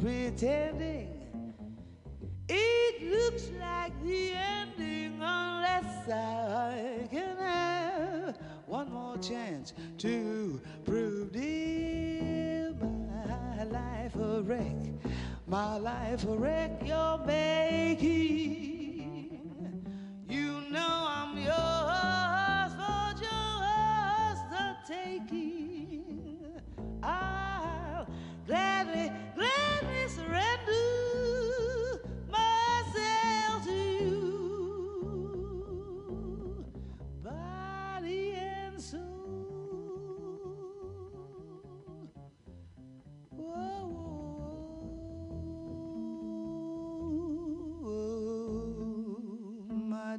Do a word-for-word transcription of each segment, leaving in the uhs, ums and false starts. pretending it looks like the ending unless I can have one more chance to prove, dear, my life a wreck, my life a wreck you're making. You know I'm yours for just the taking. I'll gladly, gladly surrender.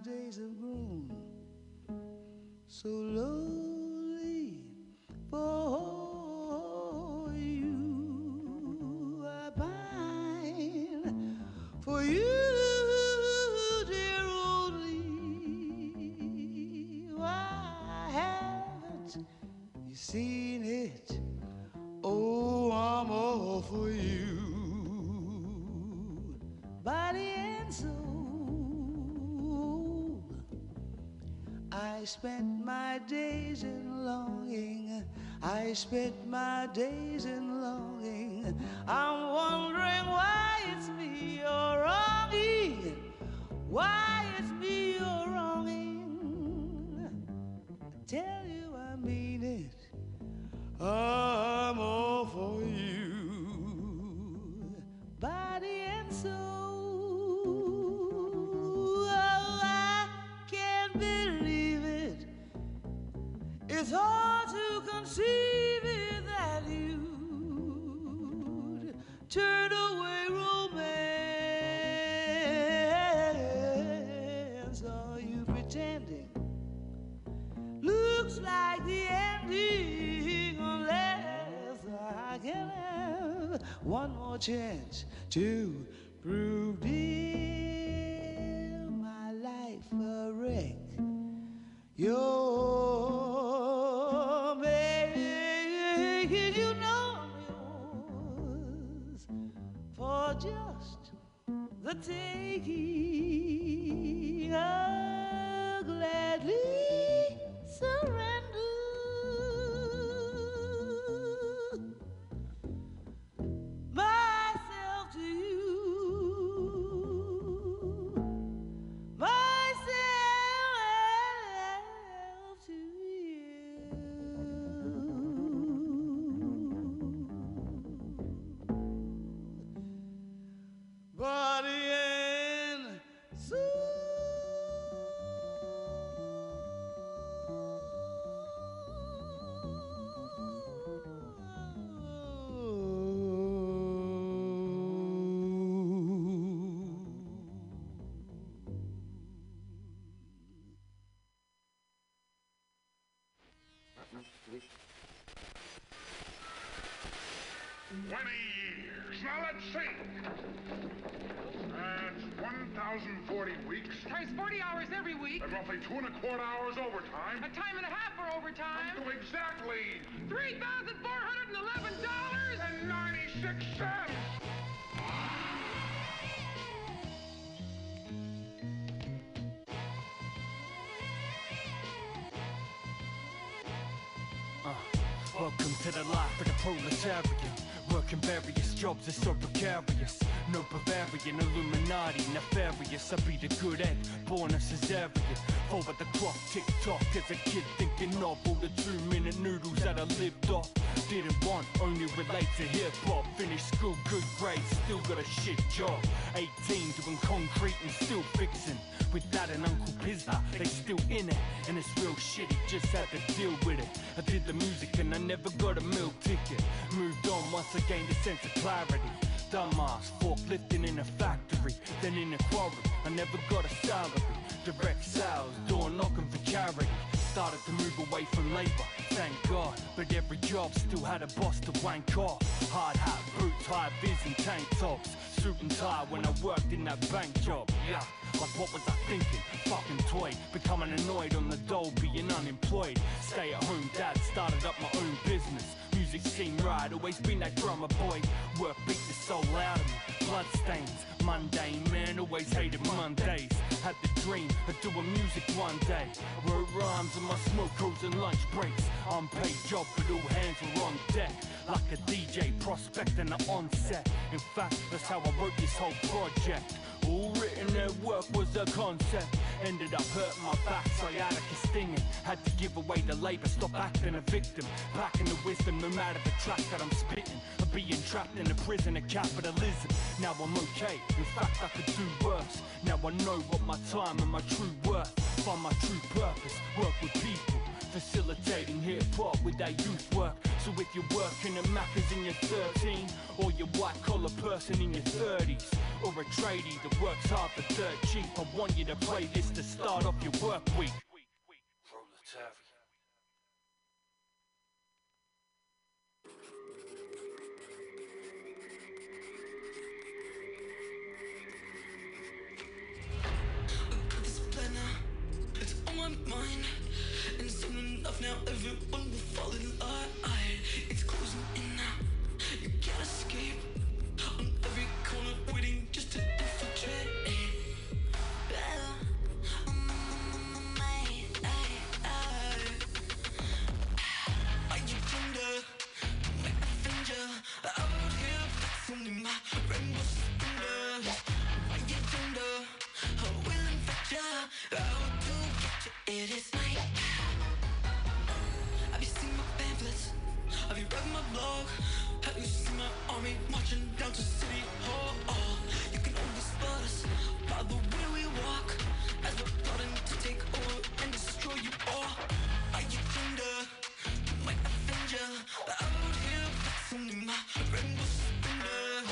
Days have grown so lonely for you. I pine for you, dear only. Why haven't you seen it? Oh, I'm all for you, body and soul. I spent my days in longing, I spent my days in longing. I'm wondering why it's me you're wronging, why it's me you're wronging. I tell you I mean it, I'm all for you, body and soul. It's hard to conceive it that you'd turn away romance. Are you pretending? Looks like the ending unless I can have one more chance to prove, dear, my life a wreck. Your just the taking, I'll gladly surrender myself to you, myself to you. Body and soul. twenty years. Now let's see. one thousand forty weeks. Times forty hours every week. And roughly two and a quarter hours overtime. A time and a half for overtime. Up to exactly three thousand four hundred eleven dollars and ninety-six cents. Uh, welcome to the life of the proletariat. Working various jobs is so precarious. No Bavarian, Illuminati, nefarious. I be the good egg, born a cesarean. Over the clock, tick-tock, as a kid thinking of all the two-minute noodles that I lived off. Didn't want, only relate to hip-hop. Finished school, good grades, still got a shit job. Eighteen, doing concrete and still fixing. With dad and Uncle Pizza, they still in it. And it's real shitty, just had to deal with it. I did the music and I never got a meal ticket. Moved on once I gained a sense of clarity. Dumbass, forklifting in a factory, then in a quarry. I never got a salary. Direct sales, door knocking for charity. Started to move away from labor, thank God. But every job still had a boss to wank off. Hard hat, boots, high vis and tank tops. Suit and tie when I worked in that bank job. Yeah, like what was I thinking? Fucking toy, becoming annoyed on the dole, being unemployed. Stay at home dad, started up my own business. Music music seemed right. Always been that drummer boy. Work beat the soul out of me. Bloodstains, mundane man. Always hated Mondays. Had the dream of doing music one day. Wrote rhymes on my smoke crews and lunch breaks. Unpaid job, but all hands were on deck. Like a D J prospect and an onset. In fact, that's how I wrote this whole project. All written at work was a concept. Ended up hurting my back, sciatica stinging. Had to give away the labor, stop acting a victim. Packing the wisdom, no matter the track that I'm spitting. Of being trapped in the prison of capitalism. Now I'm okay, in fact I could do worse. Now I know what my time and my true worth. Find my true purpose, work with people. Facilitating hip-hop with that youth work. So if you're working at Macca's in your thirteen, or your white-collar person in your thirties, or a tradie that works hard for dirt cheap, I want you to play this to start off your work week. Now everyone will fall in line. It's closing in now. You can't escape. On every corner, waiting just to infiltrate. Better, mate. I defender, my avenger. I'm out here fixing my rainbow suspenders. My defender, I will infect ya. I will do get ya. It is night. Have you read my blog? Have you seen my army marching down to City Hall? Oh, you can only spot us by the way we walk, as we're plotting to take over and destroy you all. Are you thunder? You might offend ya. I'm out here fixing my rainbow suspender.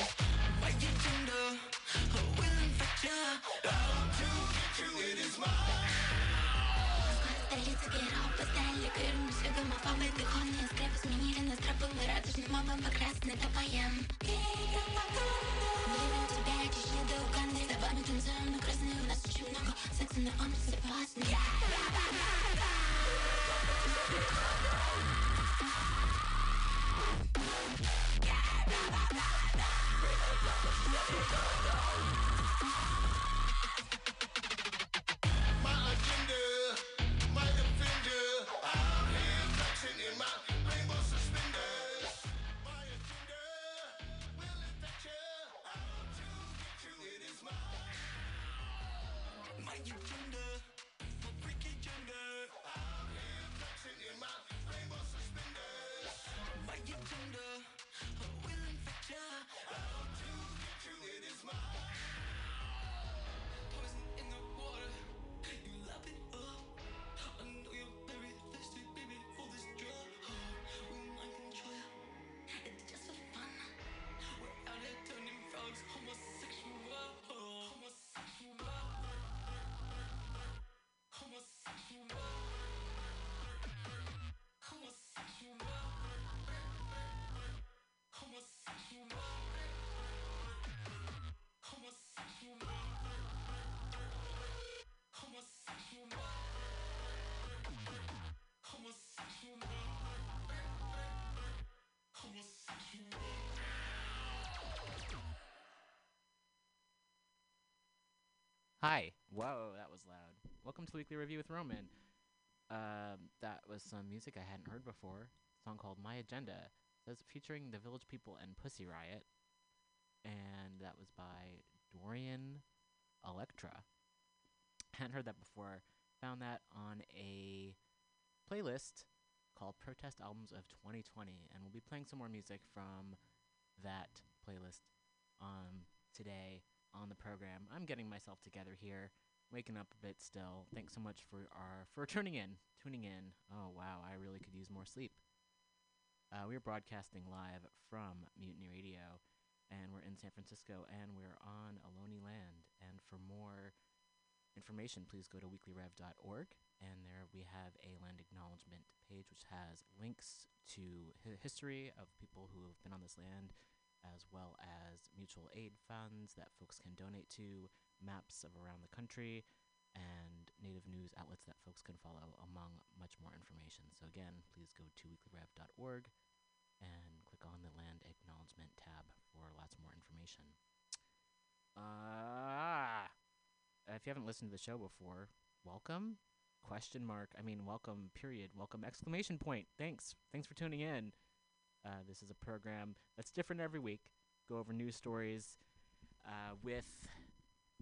Are you thunder? I will infect ya. I'll do you, it is mine. Стали цыгером, поставили крым, шагом опамы, дыхонные скрепы сменили нас тропы, радужный мобом покрасный топоем. Миром тебя от Чечни до Уганды, за вами танцуем, но красный у нас очень много, секса на он все классный. Hi. Whoa, that was loud. Welcome to Weekly Review with Roman. Um, that was some music I hadn't heard before. A song called My Agenda. It says featuring the Village People and Pussy Riot. And that was by Dorian Electra. Hadn't heard that before. Found that on a playlist called Protest Albums of twenty twenty. And we'll be playing some more music from that playlist um, today. On the program. I'm getting myself together here, waking up a bit still. Thanks so much for our for tuning in. Tuning in. Oh wow, I really could use more sleep. Uh, we're broadcasting live from Mutiny Radio, and we're in San Francisco, and we're on Ohlone land. And for more information, please go to weekly rev dot org, and there we have a land acknowledgement page which has links to hi- history of people who have been on this land, as well as mutual aid funds that folks can donate to, maps of around the country, and native news outlets that folks can follow, among much more information. So again, please go to weekly rev dot org and click on the Land Acknowledgement tab for lots more information. Uh, if you haven't listened to the show before, welcome, question mark, I mean welcome, period, welcome, exclamation point. Thanks. Thanks for tuning in. Uh, this is a program that's different every week. Go over news stories uh, with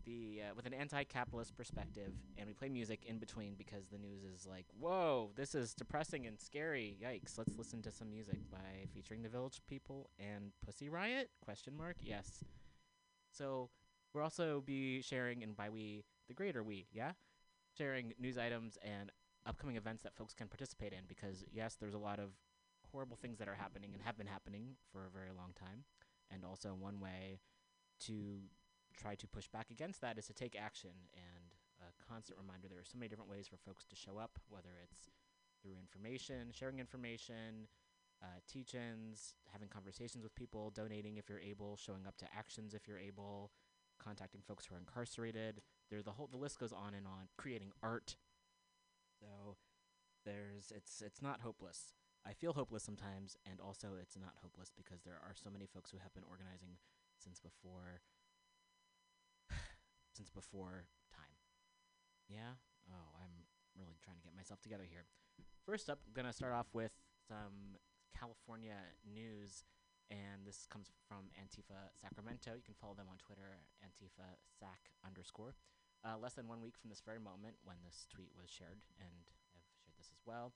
the uh, with an anti-capitalist perspective, and we play music in between because the news is like, whoa, this is depressing and scary. Yikes! Let's listen to some music by featuring the Village People and Pussy Riot? Question mark? Yes. So we'll also be sharing, and by we, the greater we, yeah, sharing news items and upcoming events that folks can participate in because yes, there's a lot of horrible things that are happening and have been happening for a very long time. And also one way to try to push back against that is to take action, and a constant reminder there are so many different ways for folks to show up, whether it's through information, sharing information, uh, teach-ins, having conversations with people, donating if you're able, showing up to actions if you're able, contacting folks who are incarcerated. There's the whole, the list goes on and on, creating art. So there's, it's, it's not hopeless. I feel hopeless sometimes, and also it's not hopeless because there are so many folks who have been organizing since before since before time. Yeah? Oh, I'm really trying to get myself together here. First up, I'm going to start off with some California news, and this comes from Antifa Sacramento. You can follow them on Twitter, Antifa Sac underscore. Uh, less than one week from this very moment when this tweet was shared, and I've shared this as well.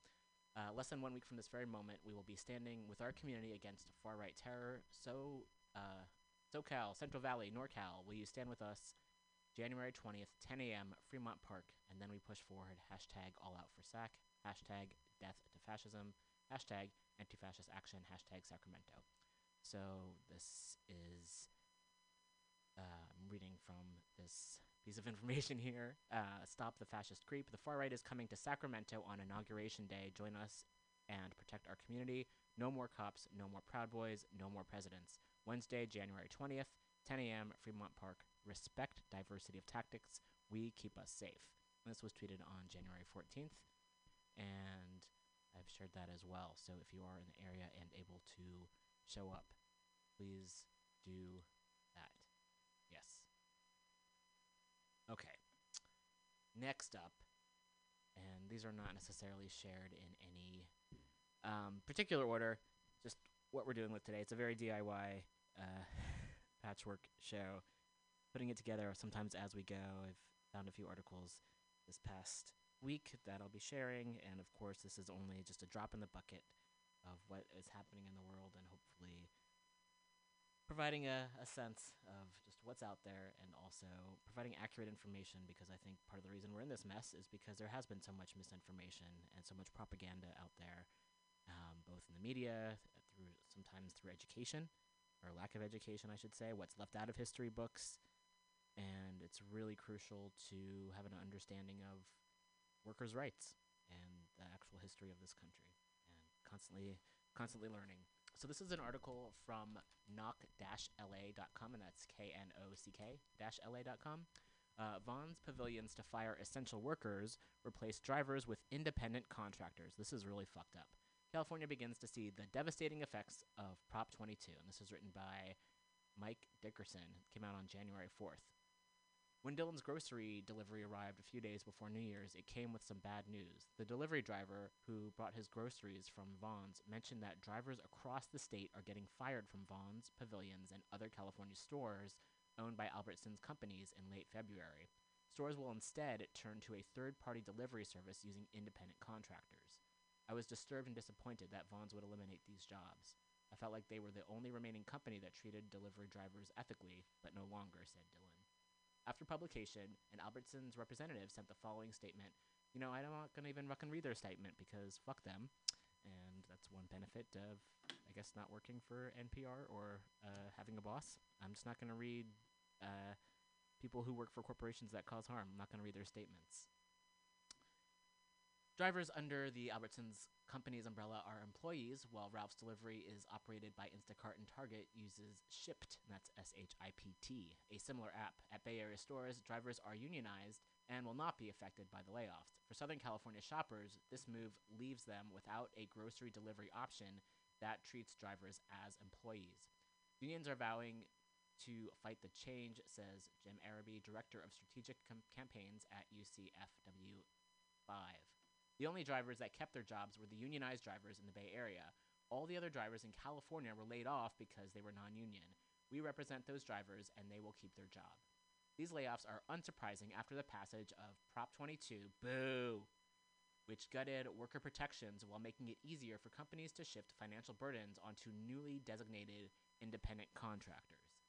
Uh, less than one week from this very moment, we will be standing with our community against far-right terror. So, uh, SoCal, Central Valley, NorCal, will you stand with us? January twentieth, ten a.m., Fremont Park, and then we push forward. Hashtag all out for S A C, hashtag death to fascism, hashtag anti-fascist action, hashtag Sacramento. So this is, uh, I'm reading from this piece of information here. Uh, stop the fascist creep. The far right is coming to Sacramento on Inauguration Day. Join us and protect our community. No more cops, no more Proud Boys, no more presidents. Wednesday, January twentieth, ten a.m., Fremont Park. Respect diversity of tactics. We keep us safe. And this was tweeted on January fourteenth, and I've shared that as well. So if you are in the area and able to show up, please do that. Yes. Okay, next up, and these are not necessarily shared in any um, particular order, just what we're doing with today. It's a very D I Y uh, patchwork show, putting it together sometimes as we go. I've found a few articles this past week that I'll be sharing, and of course this is only just a drop in the bucket of what is happening in the world and hopefully providing a, a sense of just what's out there and also providing accurate information, because I think part of the reason we're in this mess is because there has been so much misinformation and so much propaganda out there, um, both in the media, through sometimes through education, or lack of education, I should say, what's left out of history books. And it's really crucial to have an understanding of workers' rights and the actual history of this country, and constantly, constantly learning. So this is an article from knock dash L A dot com, and that's K N O C K dash L A dot com. Uh, Vons Pavilions to fire essential workers, replace drivers with independent contractors. This is really fucked up. California begins to see the devastating effects of Prop twenty-two, and this is written by Mike Dickerson. It came out on January fourth. When Dylan's grocery delivery arrived a few days before New Year's, it came with some bad news. The delivery driver who brought his groceries from Vons mentioned that drivers across the state are getting fired from Vons, Pavilions, and other California stores owned by Albertsons companies in late February. Stores will instead turn to a third-party delivery service using independent contractors. I was disturbed and disappointed that Vons would eliminate these jobs. I felt like they were the only remaining company that treated delivery drivers ethically, but no longer, said Dylan. After publication, an Albertsons representative sent the following statement. You know, I'm not going to even fucking read their statement because fuck them. And that's one benefit of, I guess, not working for N P R or uh, having a boss. I'm just not going to read uh, people who work for corporations that cause harm. I'm not going to read their statements. Drivers under the Albertsons company's umbrella are employees, while Ralph's Delivery is operated by Instacart and Target uses Shipt, and that's S H I P T, a similar app. At Bay Area stores, drivers are unionized and will not be affected by the layoffs. For Southern California shoppers, this move leaves them without a grocery delivery option that treats drivers as employees. Unions are vowing to fight the change, says Jim Araby, Director of Strategic Com- Campaigns at U C F W five. The only drivers that kept their jobs were the unionized drivers in the Bay Area. All the other drivers in California were laid off because they were non-union. We represent those drivers, and they will keep their job. These layoffs are unsurprising after the passage of Prop twenty-two, boo, which gutted worker protections while making it easier for companies to shift financial burdens onto newly designated independent contractors.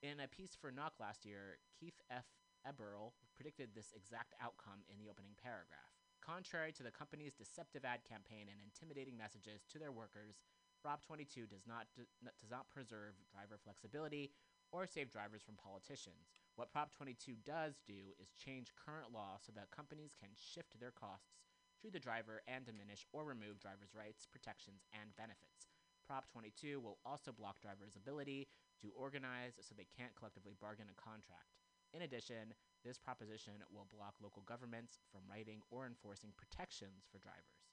In a piece for Knock last year, Keith F. Eberl predicted this exact outcome in the opening paragraph. Contrary to the company's deceptive ad campaign and intimidating messages to their workers, Prop twenty-two does not d- does not preserve driver flexibility or save drivers from politicians. What Prop twenty-two does do is change current law so that companies can shift their costs to the driver and diminish or remove drivers' rights, protections, and benefits. Prop twenty-two will also block drivers' ability to organize so they can't collectively bargain a contract. In addition, this proposition will block local governments from writing or enforcing protections for drivers.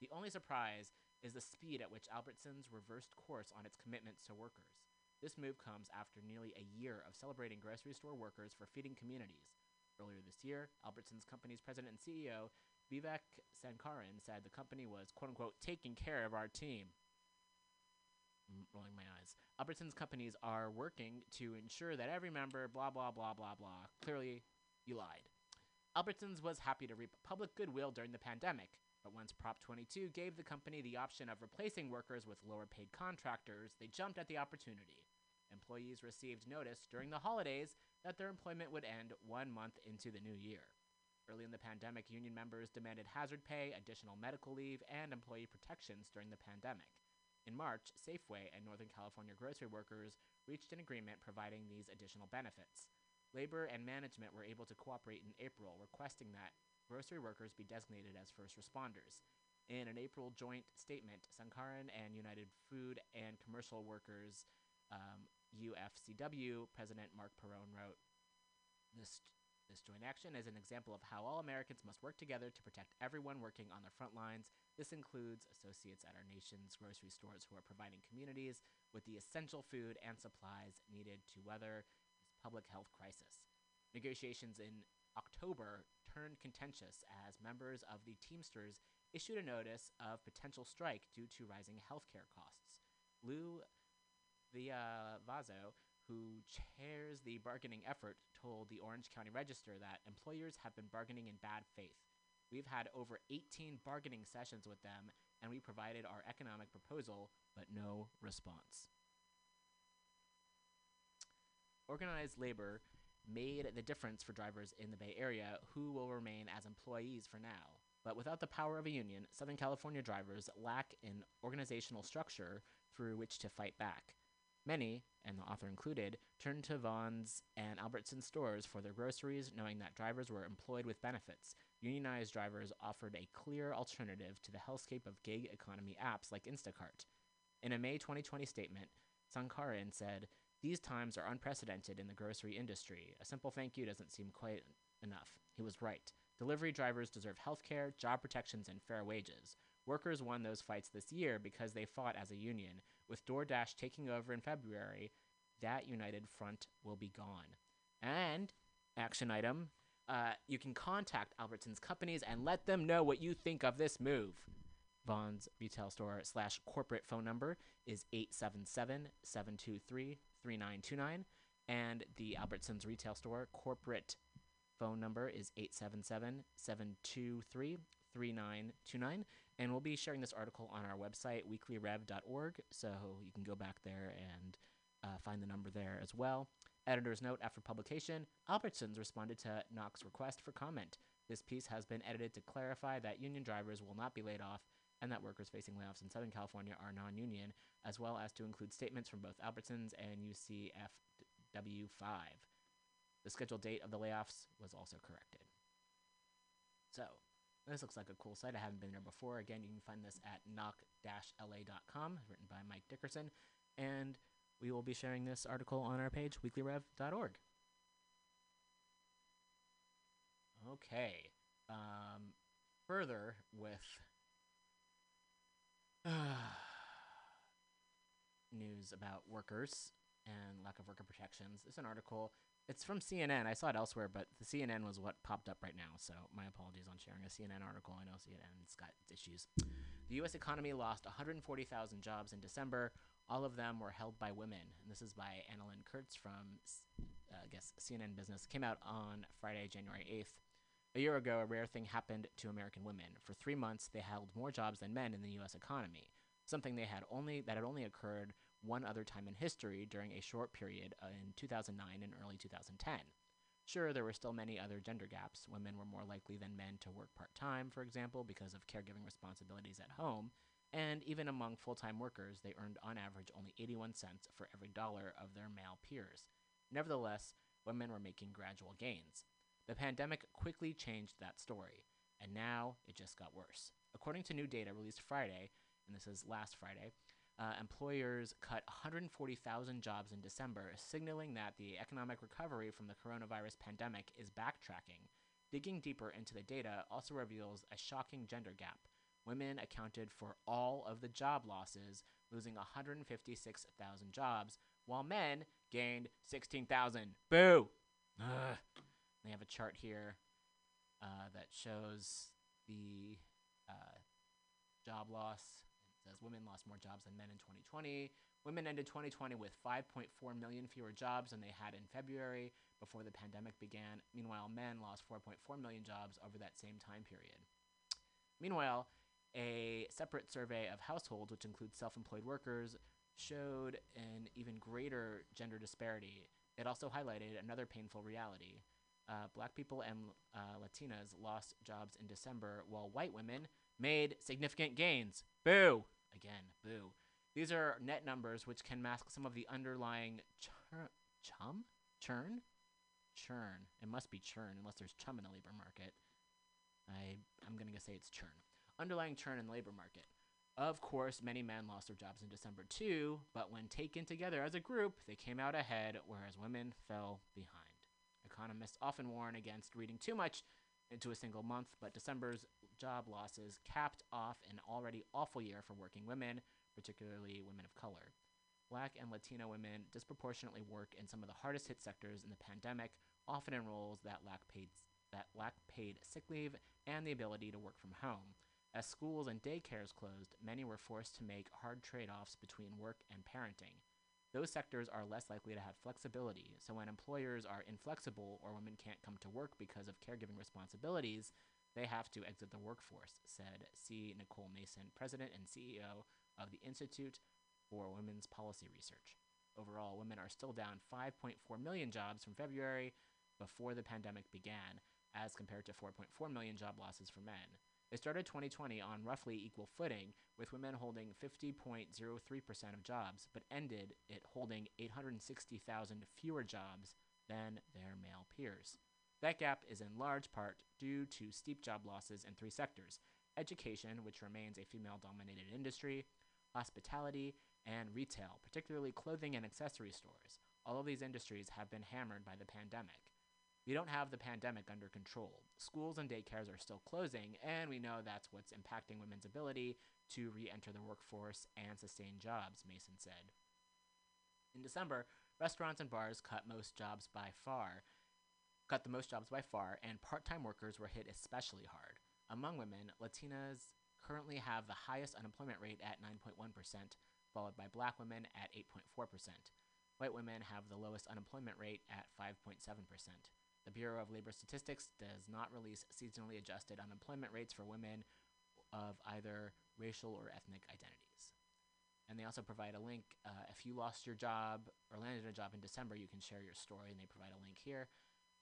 The only surprise is the speed at which Albertsons reversed course on its commitments to workers. This move comes after nearly a year of celebrating grocery store workers for feeding communities. Earlier this year, Albertsons Company's president and C E O, Vivek Sankaran, said the company was, quote-unquote, taking care of our team. I'm rolling my eyes. Albertsons Companies are working to ensure that every member, blah, blah, blah, blah, blah. Clearly, you lied. Albertsons was happy to reap public goodwill during the pandemic. But once Prop twenty-two gave the company the option of replacing workers with lower-paid contractors, they jumped at the opportunity. Employees received notice during the holidays that their employment would end one month into the new year. Early in the pandemic, union members demanded hazard pay, additional medical leave, and employee protections during the pandemic. In March, Safeway and Northern California grocery workers reached an agreement providing these additional benefits. Labor and management were able to cooperate in April, requesting that grocery workers be designated as first responders. In an April joint statement, Sankaran and United Food and Commercial Workers, um, U F C W, President Mark Perrone wrote, this, this joint action is an example of how all Americans must work together to protect everyone working on the front lines. This includes associates at our nation's grocery stores who are providing communities with the essential food and supplies needed to weather this public health crisis. Negotiations in October turned contentious as members of the Teamsters issued a notice of potential strike due to rising healthcare costs. Lou Villavazo, who chairs the bargaining effort, told the Orange County Register that employers have been bargaining in bad faith. We've had over eighteen bargaining sessions with them, and we provided our economic proposal, but no response. Organized labor made the difference for drivers in the Bay Area who will remain as employees for now. But without the power of a union, Southern California drivers lack an organizational structure through which to fight back. Many, and the author included, turned to Vons and Albertsons stores for their groceries, knowing that drivers were employed with benefits. Unionized drivers offered a clear alternative to the hellscape of gig economy apps like Instacart. In a May twenty twenty statement, Sankaran said, "These times are unprecedented in the grocery industry. A simple thank you doesn't seem quite enough." He was right. Delivery drivers deserve health care, job protections, and fair wages. Workers won those fights this year because they fought as a union. With DoorDash taking over in February, that united front will be gone. And, action item, uh, you can contact Albertsons Companies and let them know what you think of this move. Vons retail store slash corporate phone number is eight seven seven, seven two three, three nine two nine, and the Albertsons retail store corporate phone number is eight seven seven, seven two three, three nine two nine. And we'll be sharing this article on our website, weekly rev dot org, so you can go back there and uh, find the number there as well. Editor's note: after publication, Albertsons responded to Knock's request for comment. This piece has been edited to clarify that union drivers will not be laid off and that workers facing layoffs in Southern California are non-union, as well as to include statements from both Albertsons and U C F W five. The scheduled date of the layoffs was also corrected. So, this looks like a cool site. I haven't been there before. Again, you can find this at knock dash l a dot com, written by Mike Dickerson. And we will be sharing this article on our page, weekly rev dot org. Okay. Um, further with... Uh, news about workers and lack of worker protections. There's an article. It's from C N N. I saw it elsewhere, but the C N N was what popped up right now. So my apologies on sharing a C N N article. I know C N N's got issues. The U S economy lost one hundred forty thousand jobs in December. All of them were held by women. And this is by Annalyn Kurtz from, uh, I guess, C N N Business. Came out on Friday, January eighth. A year ago, a rare thing happened to American women. For three months, they held more jobs than men in the U S economy, something they had only that had only occurred one other time in history during a short period uh, in two thousand nine and early two thousand ten. Sure, there were still many other gender gaps. Women were more likely than men to work part-time, for example, because of caregiving responsibilities at home, and even among full-time workers, they earned on average only eighty-one cents for every dollar of their male peers. Nevertheless, women were making gradual gains. The pandemic quickly changed that story, and now it just got worse. According to new data released Friday, and this is last Friday, Uh, employers cut one hundred forty thousand jobs in December, signaling that the economic recovery from the coronavirus pandemic is backtracking. Digging deeper into the data also reveals a shocking gender gap. Women accounted for all of the job losses, losing one hundred fifty-six thousand jobs, while men gained sixteen thousand. Boo! Ugh. They have a chart here uh, that shows the uh, job loss. Says women lost more jobs than men in twenty twenty. Women ended twenty twenty with five point four million fewer jobs than they had in February before the pandemic began. Meanwhile, men lost four point four million jobs over that same time period. Meanwhile, a separate survey of households, which includes self-employed workers, showed an even greater gender disparity. It also highlighted another painful reality. Uh, black people and uh, Latinas lost jobs in December, while white women made significant gains. Boo! Again, boo. These are net numbers which can mask some of the underlying chur- chum? Churn? Churn. It must be churn unless there's chum in the labor market. I, I'm going to say it's churn. Underlying churn in the labor market. Of course, many men lost their jobs in December too, but when taken together as a group, they came out ahead, whereas women fell behind. Economists often warn against reading too much into a single month, but December's job losses capped off an already awful year for working women, particularly women of color. Black and Latino women disproportionately work in some of the hardest hit sectors in the pandemic, often in roles that lack paid, that lack paid sick leave and the ability to work from home. As schools and daycares closed, many were forced to make hard trade-offs between work and parenting. Those sectors are less likely to have flexibility, so when employers are inflexible or women can't come to work because of caregiving responsibilities, they have to exit the workforce, said C. Nicole Mason, president and C E O of the Institute for Women's Policy Research. Overall, women are still down five point four million jobs from February before the pandemic began, as compared to four point four million job losses for men. They started twenty twenty on roughly equal footing, with women holding fifty point zero three percent of jobs, but ended it holding eight hundred sixty thousand fewer jobs than their male peers. That gap is in large part due to steep job losses in three sectors: education, which remains a female-dominated industry, hospitality, and retail, particularly clothing and accessory stores. All of these industries have been hammered by the pandemic. We don't have the pandemic under control. Schools and daycares are still closing, and we know that's what's impacting women's ability to re-enter the workforce and sustain jobs, Mason said. In December, restaurants and bars cut most jobs by far, cut the most jobs by far, and part-time workers were hit especially hard. Among women, Latinas currently have the highest unemployment rate at nine point one percent, followed by black women at eight point four percent. White women have the lowest unemployment rate at five point seven percent. The Bureau of Labor Statistics does not release seasonally adjusted unemployment rates for women of either racial or ethnic identities. And they also provide a link. Uh, if you lost your job or landed a job in December, you can share your story, and they provide a link here.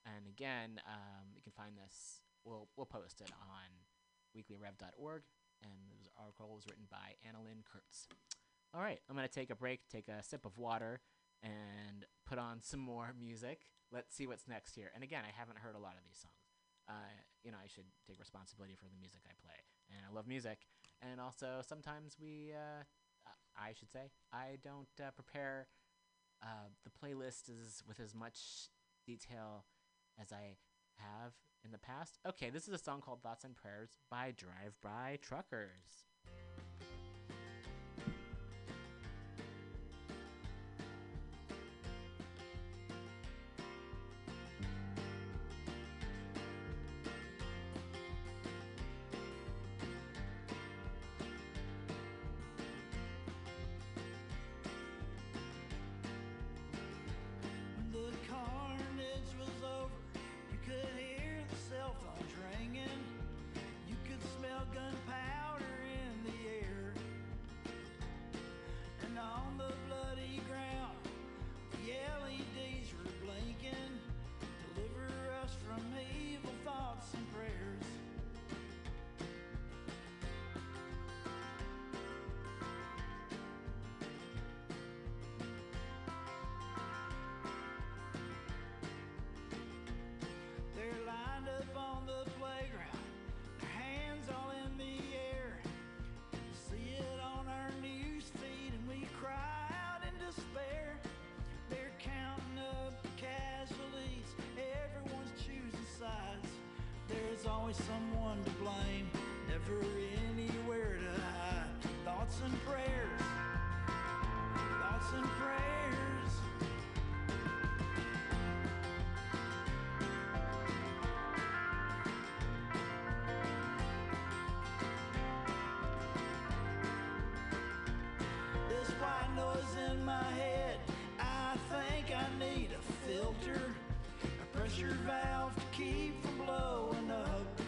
And again, um, you can find this. We'll, we'll post it on weekly rev dot org, and this article was written by Annalyn Kurtz. All right, I'm going to take a break, take a sip of water, and put on some more music. Let's see what's next here. And again, I haven't heard a lot of these songs. Uh, you know, I should take responsibility for the music I play. And I love music. And also, sometimes we, uh, I should say, I don't uh, prepare uh, the playlist as, with as much detail as I have in the past. Okay, this is a song called Thoughts and Prayers by Drive-By Truckers. there's always someone to blame, never anywhere to hide. Thoughts and prayers, thoughts and prayers. This white noise in my head, I think I need a filter, a pressure valve to keep from blowing up.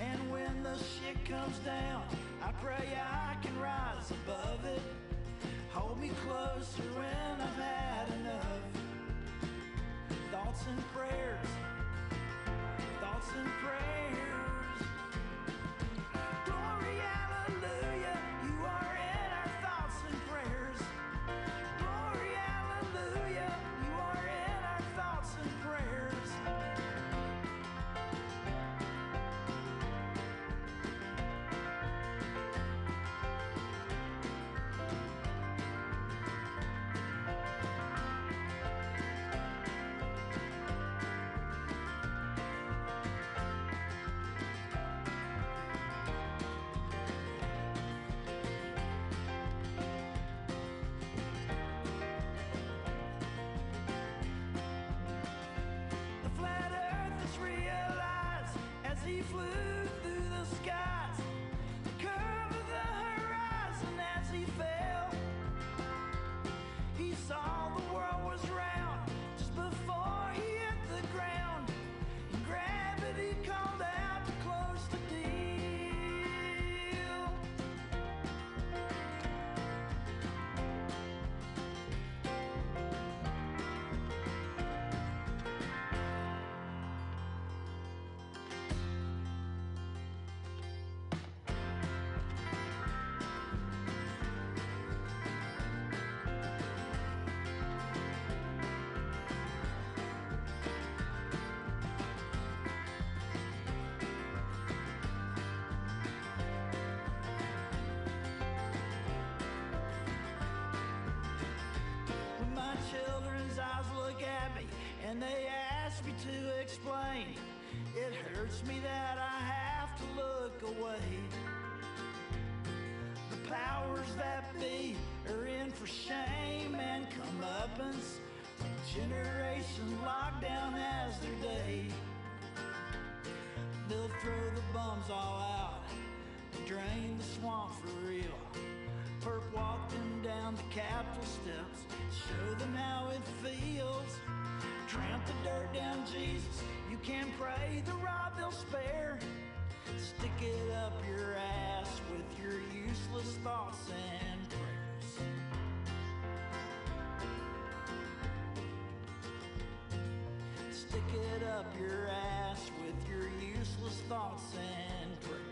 And when the shit comes down, I pray I can rise above it. Hold me closer when I've had enough. Thoughts and prayers, thoughts and prayers. Glory, hallelujah, you are in our thoughts and prayers. Glory, hallelujah, you are in our thoughts and prayers. And they ask me to explain. It hurts me that I have to look away. The powers that be are in for shame and comeuppance. Generation lockdown has their day. They'll throw the bums all out, drain the swamp for real. Perp walked them down the Capitol steps, show them how it feels. Tramp the dirt down Jesus, you can pray the rod they'll spare. Stick it up your ass with your useless thoughts and prayers. Stick it up your ass with your useless thoughts and prayers.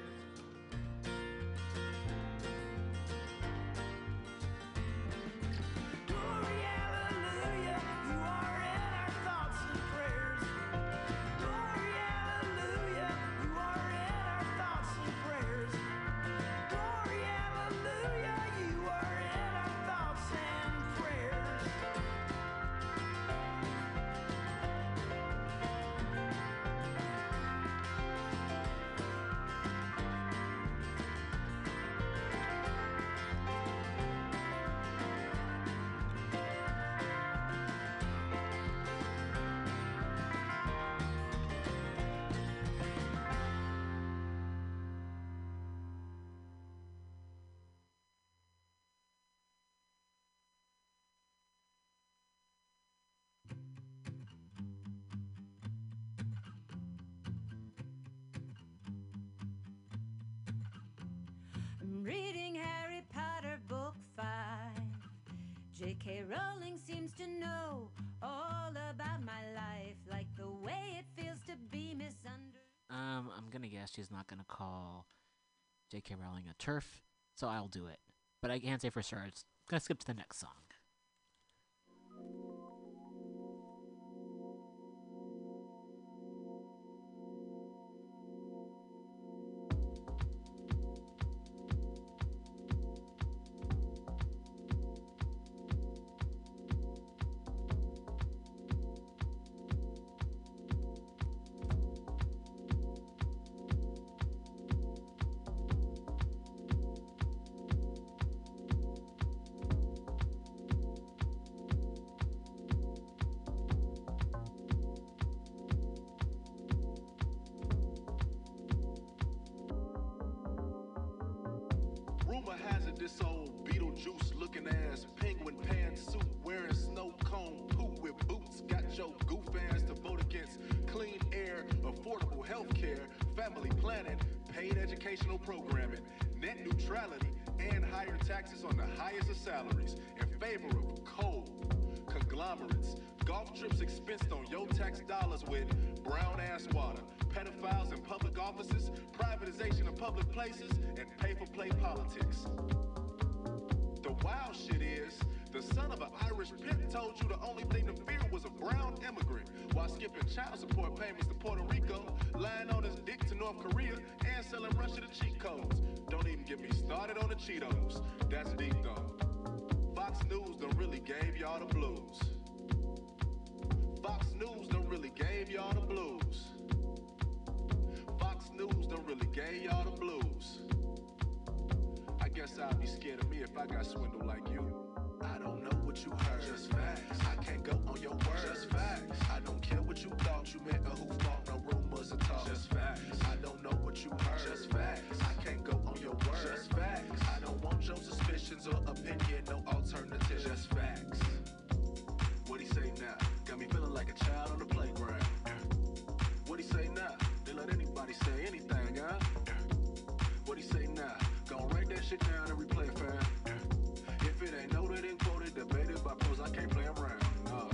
J K. Rowling seems to know all about my life, like the way it feels to be misunderstood. Um, I'm gonna guess she's not gonna call J K. Rowling a turf, so I'll do it. But I can't say for sure. I'm gonna skip to the next song. looking ass, penguin pantsuit, wearing snow cone poo with boots. Got your goof ass to vote against clean air, affordable health care, family planning, paid educational programming, net neutrality, and higher taxes on the highest of salaries in favor of coal conglomerates. Golf trips expensed on your tax dollars with brown-ass water, pedophiles in public offices, privatization of public places, and pay-for-play politics. The wild shit is, the son of an Irish pimp told you the only thing to fear was a brown immigrant, while skipping child support payments to Puerto Rico, lying on his dick to North Korea, and selling Russia the cheat codes. Don't even get me started on the Cheetos. That's deep, though. Fox News done really gave y'all the blues. Fox News done really gave y'all the blues. Fox News done really gave y'all the blues. I guess I'd be scared of me if I got swindled like you. I don't know what you heard, just facts. I can't go on your words, just facts. I don't care what you thought you meant or who fought, no rumors at all, just facts. I don't know what you heard, just facts. I can't go on your words, just facts. I don't want your suspicions or opinion, no alternative, just facts. What he say now? Got me feeling like a child on the playground. What he say now? They let anybody say anything, huh? What he say now? Gon' write that shit down and replay it, fam. If it ain't noted and quoted, debated by pros, I can't play around. No.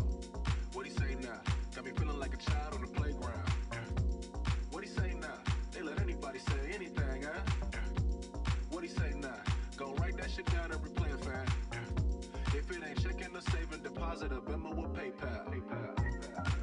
What he say now? Got me feeling like a child on the playground. What he say now? They let anybody say anything, huh? What he say now? Gon' write that shit down and replay it, fam. If it ain't checking or saving, deposit a Venmo or PayPal. PayPal, PayPal.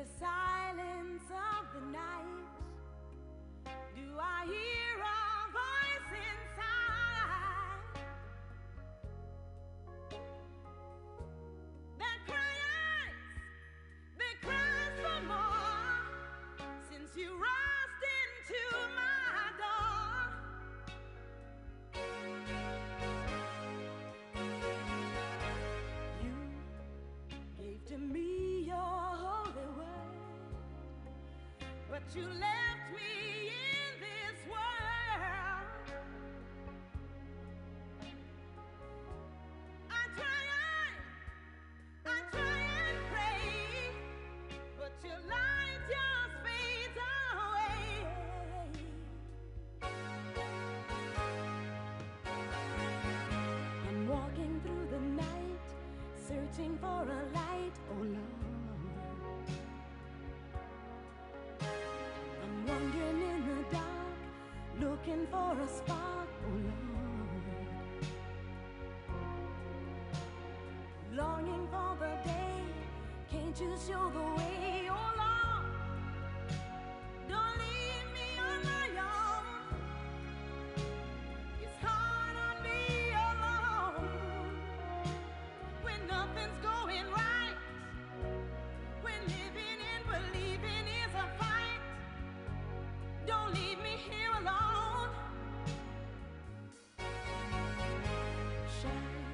the silence of the night, do I hear a voice inside that cries, that cries for more, since you rushed into my door. You gave to me your holy word, but you left me. For a light, oh Lord, I'm wandering in the dark, looking for a spark, oh Lord, longing for the day, can't you show the way, oh Lord, don't leave me on my own, it's hard on me alone. Nothing's going right. When living and believing is a fight. Don't leave me here alone. Shine,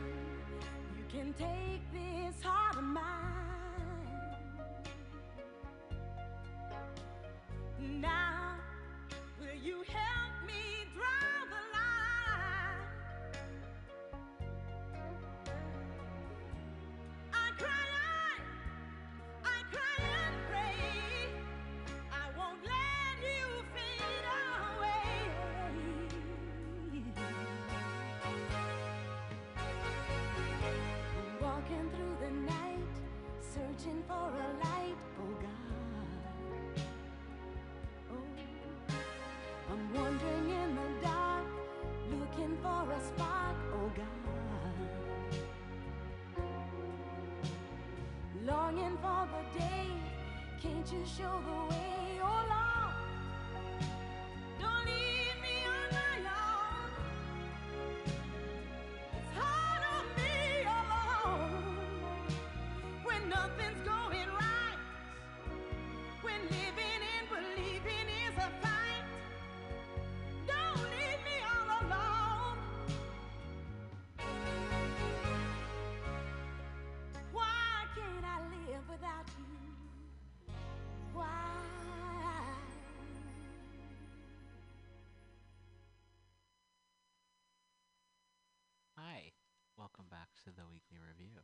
you can take this heart of mine. Now, will you help me drive? For a light, oh God, oh, I'm wandering in the dark, looking for a spark, oh God, longing for the day, can't you show the way, oh Lord, don't leave me on my own, it's hard on me alone, when nothing's going. Hi, welcome back to the Weekly Review.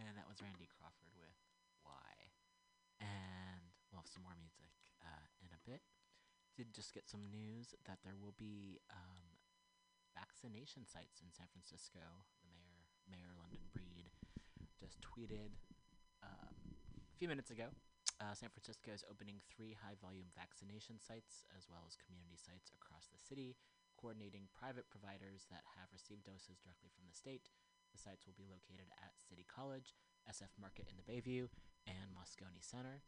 And that was Randy Crawford with Why. And we'll have some more music uh, in a bit. Did just get some news that there will be um, vaccination sites in San Francisco. The mayor, Mayor London Breed, just tweeted um, a few minutes ago. Uh, San Francisco is opening three high-volume vaccination sites as well as community sites across the city, coordinating private providers that have received doses directly from the state. The sites will be located at City College, S F Market in the Bayview, and Moscone Center.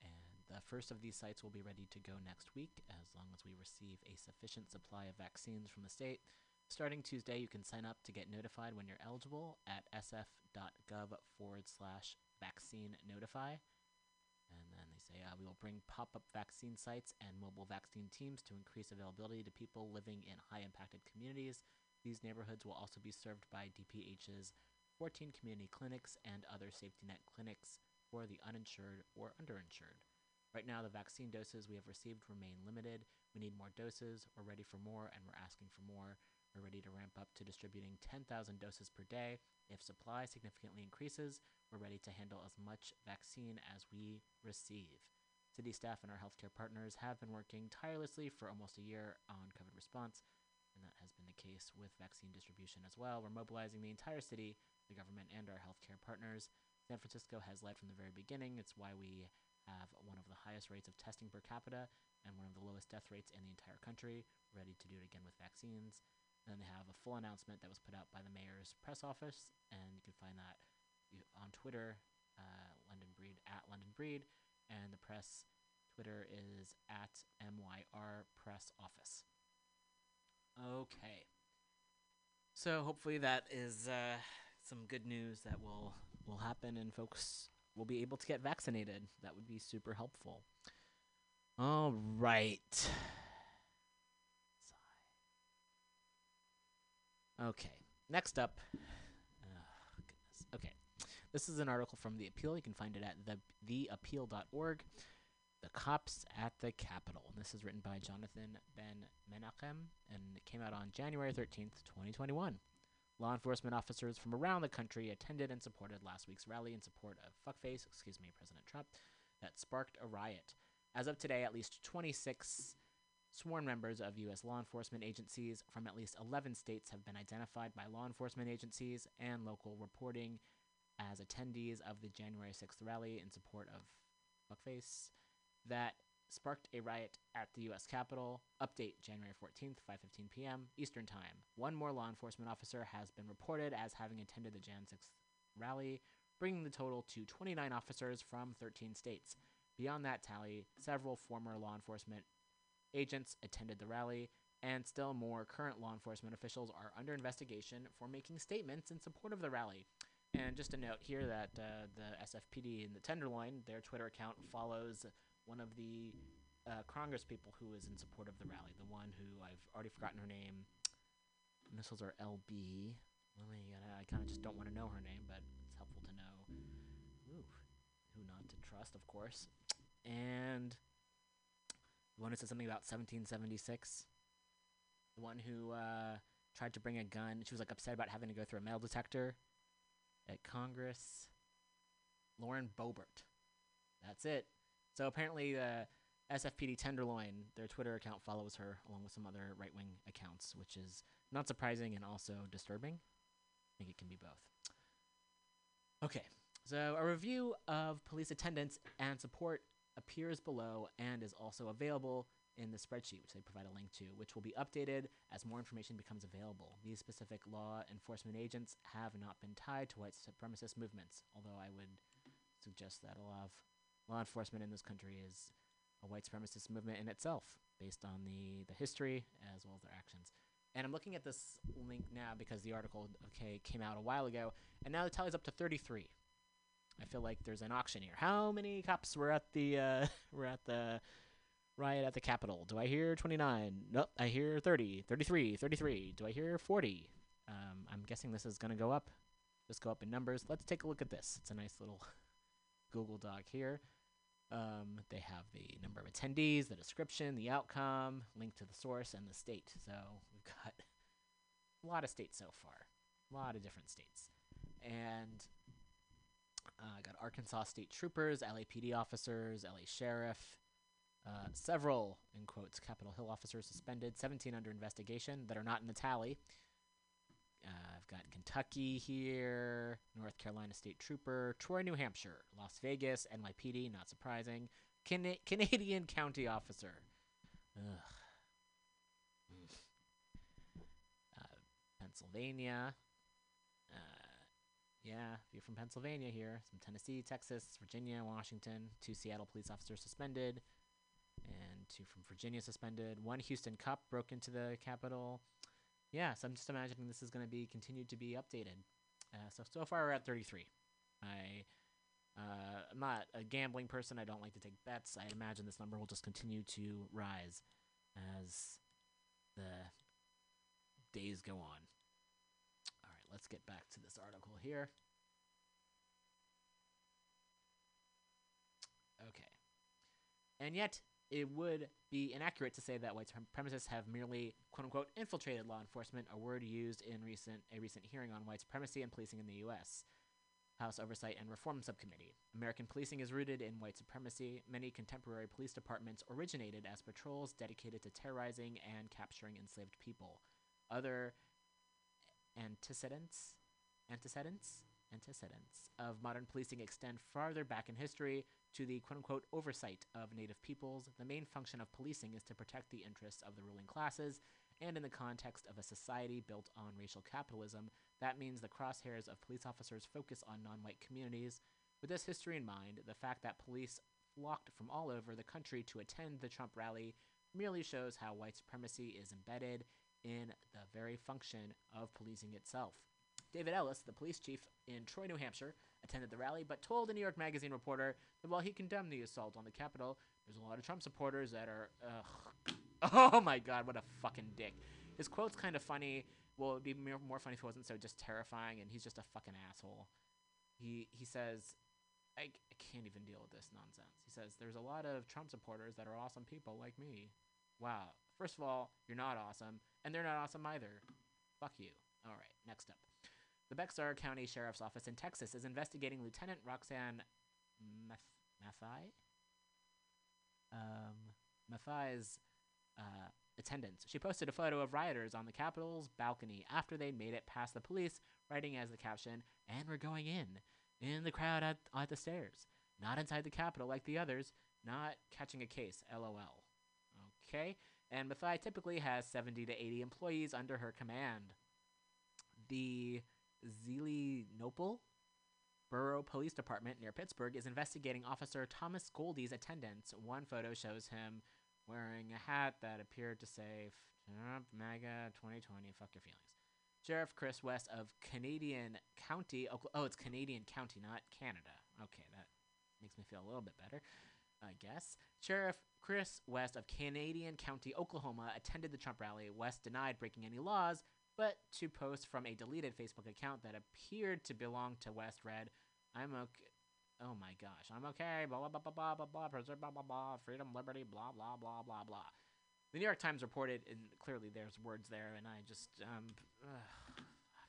And the first of these sites will be ready to go next week as long as we receive a sufficient supply of vaccines from the state. Starting Tuesday, you can sign up to get notified when you're eligible at sf.gov forward slash vaccine notify. And then they say, uh, we will bring pop-up vaccine sites and mobile vaccine teams to increase availability to people living in high-impacted communities. These neighborhoods will also be served by D P H's fourteen community clinics and other safety net clinics for the uninsured or underinsured. Right now, the vaccine doses we have received remain limited. We need more doses. We're ready for more, and we're asking for more. We're ready to ramp up to distributing ten thousand doses per day. If supply significantly increases, we're ready to handle as much vaccine as we receive. City staff and our healthcare partners have been working tirelessly for almost a year on COVID response, and that has been the case with vaccine distribution as well. We're mobilizing the entire city, the government, and our healthcare partners. San Francisco has led from the very beginning. It's why we have one of the highest rates of testing per capita and one of the lowest death rates in the entire country. We're ready to do it again with vaccines. Then they have a full announcement that was put out by the mayor's press office, and you can find that on Twitter, uh, London Breed, at London Breed, Press. Twitter is at M Y R Press Office. Okay. So hopefully that is uh, some good news that will, will happen and folks will be able to get vaccinated. That would be super helpful. All right. Okay, next up, oh, goodness. Okay, this is an article from The Appeal. You can find it at the the appeal dot org, The Cops at the Capitol. And this is written by Jonathan Ben Menachem, and it came out on January thirteenth, twenty twenty-one. Law enforcement officers from around the country attended and supported last week's rally in support of fuckface, excuse me, President Trump, that sparked a riot. As of today, at least twenty-six sworn members of U S law enforcement agencies from at least eleven states have been identified by law enforcement agencies and local reporting as attendees of the January sixth rally in support of fuckface that sparked a riot at the U S Capitol. Update, January fourteenth, five fifteen p.m. Eastern Time. One more law enforcement officer has been reported as having attended the January sixth rally, bringing the total to twenty-nine officers from thirteen states. Beyond that tally, several former law enforcement agents attended the rally, and still more current law enforcement officials are under investigation for making statements in support of the rally. And just a note here that uh, the S F P D in the Tenderloin, their Twitter account follows one of the uh, congresspeople who is in support of the rally, the one who I've already forgotten her name. Missiles are L B. Well, I, I kind of just don't want to know her name, but it's helpful to know Ooh, who not to trust, of course. And the one who said something about seventeen seventy-six, the one who uh, tried to bring a gun. She was like upset about having to go through a metal detector at Congress. Lauren Boebert. That's it. So apparently the S F P D Tenderloin, their Twitter account follows her along with some other right-wing accounts, which is not surprising and also disturbing. I think it can be both. Okay, so a review of police attendance and support appears below and is also available in the spreadsheet, which they provide a link to, which will be updated as more information becomes available. These specific law enforcement agents have not been tied to white supremacist movements, although I would suggest that a lot of law enforcement in this country is a white supremacist movement in itself, based on the, the history as well as their actions. And I'm looking at this link now because the article okay came out a while ago, and now the tally's up to thirty-three. I feel like there's an auction here. How many cops were at the uh, were at the riot at the Capitol? Do I hear twenty-nine? Nope, I hear thirty, thirty-three, thirty-three. Do I hear forty? Um, I'm guessing this is going to go up. Just go up in numbers. Let's take a look at this. It's a nice little Google Doc here. Um, they have the number of attendees, the description, the outcome, link to the source, and the state. So we've got a lot of states so far, a lot of different states. And I uh, got Arkansas State Troopers, L A P D officers, L A Sheriff, uh, several, in quotes, Capitol Hill officers suspended, seventeen under investigation that are not in the tally. Uh, I've got Kentucky here, North Carolina State Trooper, Troy, New Hampshire, Las Vegas, N Y P D, not surprising, Can- Canadian County Officer. Ugh. uh, Pennsylvania. Yeah, if you're from Pennsylvania here, some Tennessee, Texas, Virginia, Washington, two Seattle police officers suspended, and two from Virginia suspended. One Houston cop broke into the Capitol. Yeah, so I'm just imagining this is going to be continued to be updated. Uh, so, so far we're at thirty-three. I, uh, I'm not a gambling person. I don't like to take bets. I imagine this number will just continue to rise as the days go on. Let's get back to this article here. Okay. And yet, it would be inaccurate to say that white supremacists have merely, quote-unquote, infiltrated law enforcement, a word used in recent a recent hearing on white supremacy and policing in the U S House Oversight and Reform Subcommittee. American policing is rooted in white supremacy. Many contemporary police departments originated as patrols dedicated to terrorizing and capturing enslaved people. Other Antecedents, antecedents, antecedents of modern policing extend farther back in history to the quote-unquote oversight of Native peoples. The main function of policing is to protect the interests of the ruling classes, and in the context of a society built on racial capitalism, that means the crosshairs of police officers focus on non-white communities. With this history in mind, the fact that police flocked from all over the country to attend the Trump rally merely shows how white supremacy is embedded in the very function of policing itself. David Ellis, the police chief in Troy, New Hampshire, attended the rally, but told a New York Magazine reporter that while he condemned the assault on the Capitol, there's a lot of Trump supporters that are, ugh. Oh my God, what a fucking dick. His quote's kind of funny. Well, it'd be more funny if it wasn't so just terrifying, and he's just a fucking asshole. He he says, I, I can't even deal with this nonsense. He says, there's a lot of Trump supporters that are awesome people like me. Wow. First of all, you're not awesome, and they're not awesome either. Fuck you. All right, next up. The Bexar County Sheriff's Office in Texas is investigating Lieutenant Roxanne Mathai? Um, Mathai's uh, attendance. She posted a photo of rioters on the Capitol's balcony after they'd made it past the police, writing as the caption, "And we're going in, in the crowd at, at the stairs, not inside the Capitol like the others, not catching a case, LOL." Okay, and Mathai typically has seventy to eighty employees under her command. The Zelenople Borough Police Department near Pittsburgh is investigating Officer Thomas Goldie's attendance. One photo shows him wearing a hat that appeared to say Trump, MAGA, twenty twenty, fuck your feelings. Sheriff Chris West of Canadian County, Oklahoma, oh, it's Canadian County, not Canada. Okay, that makes me feel a little bit better, I guess. Sheriff Chris West of Canadian County, Oklahoma, attended the Trump rally. West denied breaking any laws, but two posts from a deleted Facebook account that appeared to belong to West read, I'm okay, oh my gosh, I'm okay, blah, blah, blah, blah, blah, blah, preserve, blah, blah, blah, freedom, liberty, blah, blah, blah, blah, blah. The New York Times reported, and clearly there's words there, and I just, um, ugh, fuck.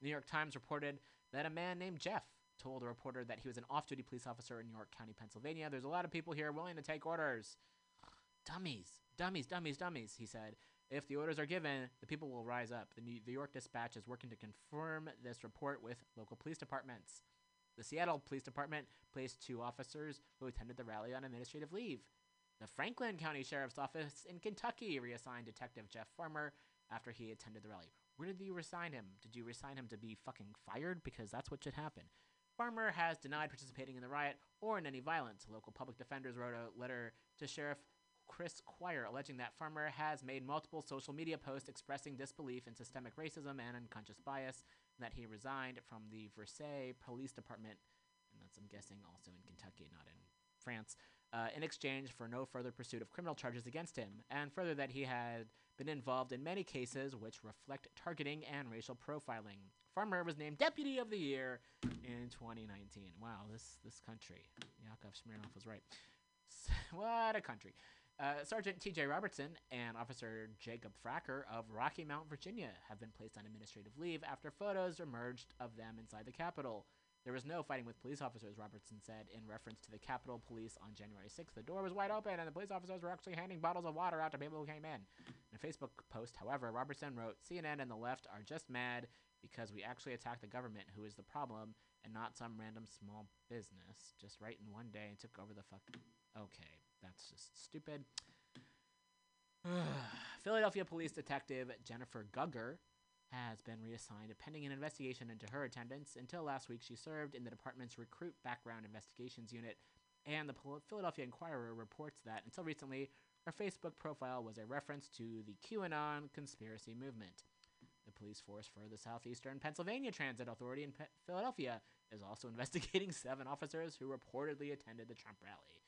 The New York Times reported that a man named Jeff told a reporter that he was an off-duty police officer in York County, Pennsylvania. There's a lot of people here willing to take orders. Dummies, dummies, dummies, dummies, he said. If the orders are given, the people will rise up. The New York Dispatch is working to confirm this report with local police departments. The Seattle Police Department placed two officers who attended the rally on administrative leave. The Franklin County Sheriff's Office in Kentucky reassigned Detective Jeff Farmer after he attended the rally. Where did you reassign him? Did you reassign him to be fucking fired? Because that's what should happen. Farmer has denied participating in the riot or in any violence. Local public defenders wrote a letter to Sheriff Chris Quire alleging that Farmer has made multiple social media posts expressing disbelief in systemic racism and unconscious bias, and that he resigned from the Versailles Police Department, and that's, I'm guessing, also in Kentucky, not in France, uh, in exchange for no further pursuit of criminal charges against him, and further that he had been involved in many cases which reflect targeting and racial profiling. Farmer was named Deputy of the Year in twenty nineteen. Wow, this, this country. Yakov Smirnoff was right. What a country. Uh, Sergeant T J Robertson and Officer Jacob Fracker of Rocky Mount, Virginia, have been placed on administrative leave after photos emerged of them inside the Capitol. There was no fighting with police officers, Robertson said, in reference to the Capitol Police on January sixth. The door was wide open, and the police officers were actually handing bottles of water out to people who came in. In a Facebook post, however, Robertson wrote, C N N and the left are just mad because we actually attacked the government, who is the problem, and not some random small business. Just right in one day and took over the fuck. Okay. That's just stupid. Philadelphia Police Detective Jennifer Gugger has been reassigned pending an investigation into her attendance. Until last week, she served in the department's Recruit Background Investigations Unit, and the Philadelphia Inquirer reports that, until recently, her Facebook profile was a reference to the QAnon conspiracy movement. The police force for the Southeastern Pennsylvania Transit Authority in P- Philadelphia is also investigating seven officers who reportedly attended the Trump rally.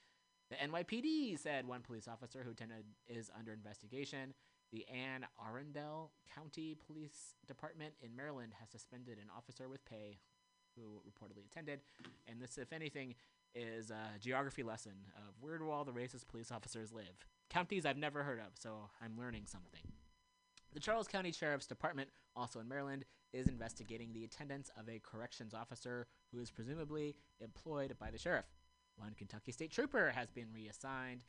The N Y P D said one police officer who attended is under investigation. The Anne Arundel County Police Department in Maryland has suspended an officer with pay who reportedly attended. And this, if anything, is a geography lesson of where do all the racist police officers live. Counties I've never heard of, so I'm learning something. The Charles County Sheriff's Department, also in Maryland, is investigating the attendance of a corrections officer who is presumably employed by the sheriff. One Kentucky state trooper has been reassigned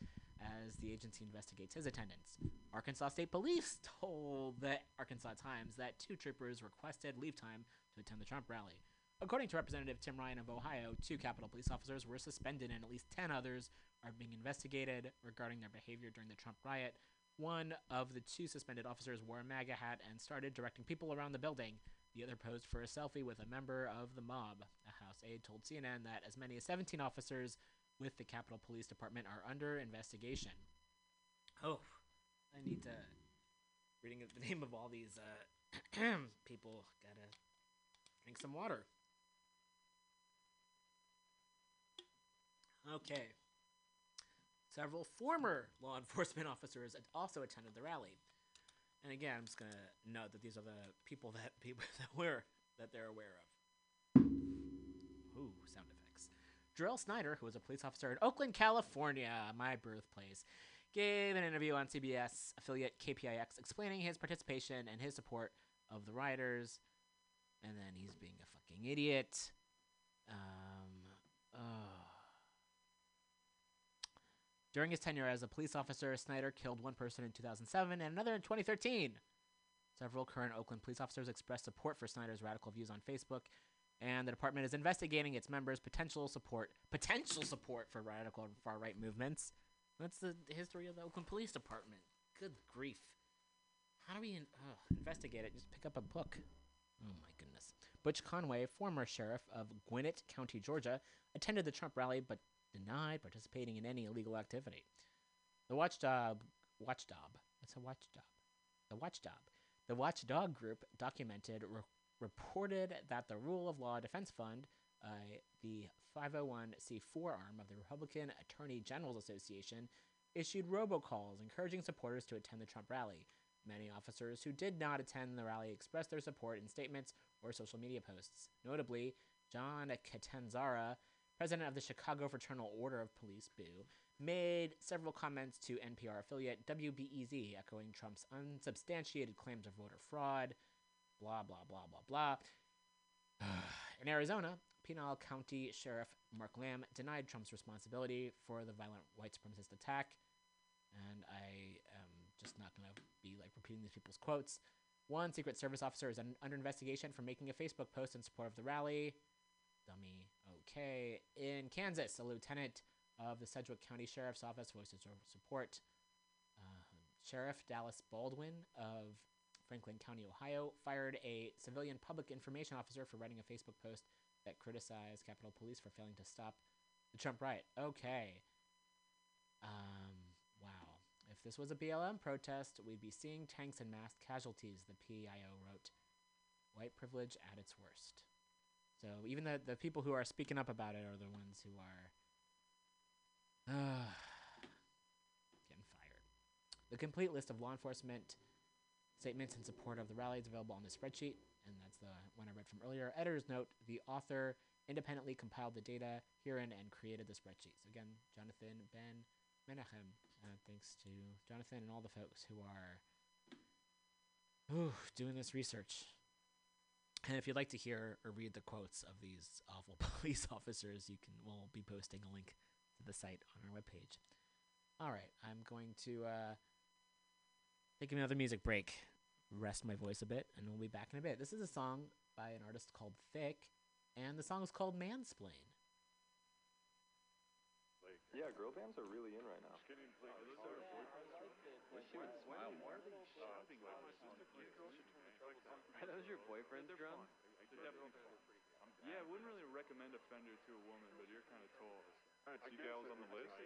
as the agency investigates his attendance. Arkansas State Police told the Arkansas Times that two troopers requested leave time to attend the Trump rally. According to Representative Tim Ryan of Ohio, two Capitol police officers were suspended and at least ten others are being investigated regarding their behavior during the Trump riot. One of the two suspended officers wore a MAGA hat and started directing people around the building. The other posed for a selfie with a member of the mob. A House aide told C N N that as many as seventeen officers with the Capitol Police Department are under investigation. Oh, I need to... Reading the name of all these uh, people. Gotta drink some water. Okay. Several former law enforcement officers ad- also attended the rally. And again, I'm just going to note that these are the people that people that were that they're aware of. Ooh, sound effects. Jarrell Snyder, who was a police officer in Oakland, California, my birthplace, gave an interview on C B S affiliate K P I X explaining his participation and his support of the rioters. And then he's being a fucking idiot. Um, oh. During his tenure as a police officer, Snyder killed one person in two thousand seven and another in twenty thirteen. Several current Oakland police officers expressed support for Snyder's radical views on Facebook, and the department is investigating its members' potential support potential support for radical and far-right movements. That's the history of the Oakland Police Department. Good grief. How do we in- uh, investigate it? Just pick up a book. Oh, my goodness. Butch Conway, former sheriff of Gwinnett County, Georgia, attended the Trump rally but denied participating in any illegal activity. The watchdog, watchdog, what's a watchdog? The watchdog. The watchdog group documented, re- reported that the Rule of Law Defense Fund, uh, the five oh one c four arm of the Republican Attorney General's Association, issued robocalls encouraging supporters to attend the Trump rally. Many officers who did not attend the rally expressed their support in statements or social media posts. Notably, John Catanzara, president of the Chicago Fraternal Order of Police, B O O, made several comments to N P R affiliate W B E Z, echoing Trump's unsubstantiated claims of voter fraud, blah, blah, blah, blah, blah. In Arizona, Pinal County Sheriff Mark Lamb denied Trump's responsibility for the violent white supremacist attack. And I am just not going to be like repeating these people's quotes. One Secret Service officer is un- under investigation for making a Facebook post in support of the rally. Dummy. Okay. In Kansas, a lieutenant of the Sedgwick County Sheriff's Office voiced his support. Uh, Sheriff Dallas Baldwin of Franklin County, Ohio, fired a civilian public information officer for writing a Facebook post that criticized Capitol Police for failing to stop the Trump riot. Okay. Um, wow. If this was a B L M protest, we'd be seeing tanks and mass casualties, the P I O wrote. White privilege at its worst. So even the, the people who are speaking up about it are the ones who are uh, getting fired. The complete list of law enforcement statements in support of the rally is available on the spreadsheet, and that's the one I read from earlier. Editor's note, the author independently compiled the data herein and created the spreadsheet. So again, Jonathan Ben Menachem. Uh, thanks to Jonathan and all the folks who are ooh, doing this research. And if you'd like to hear or read the quotes of these awful police officers, you can. We'll be posting a link to the site on our webpage. All right, I'm going to uh, take another music break, rest my voice a bit, and we'll be back in a bit. This is a song by an artist called Thick, and the song is called Mansplain. Like, yeah, girl bands are really in right now. Just kidding, please. Oh, oh, yeah, I liked it. Wish you would smile more. Are they shouting like this? Are those your boyfriend's drums? Yeah, I wouldn't really recommend a Fender to a woman, but you're kind of tall. All right, you gals on the list? I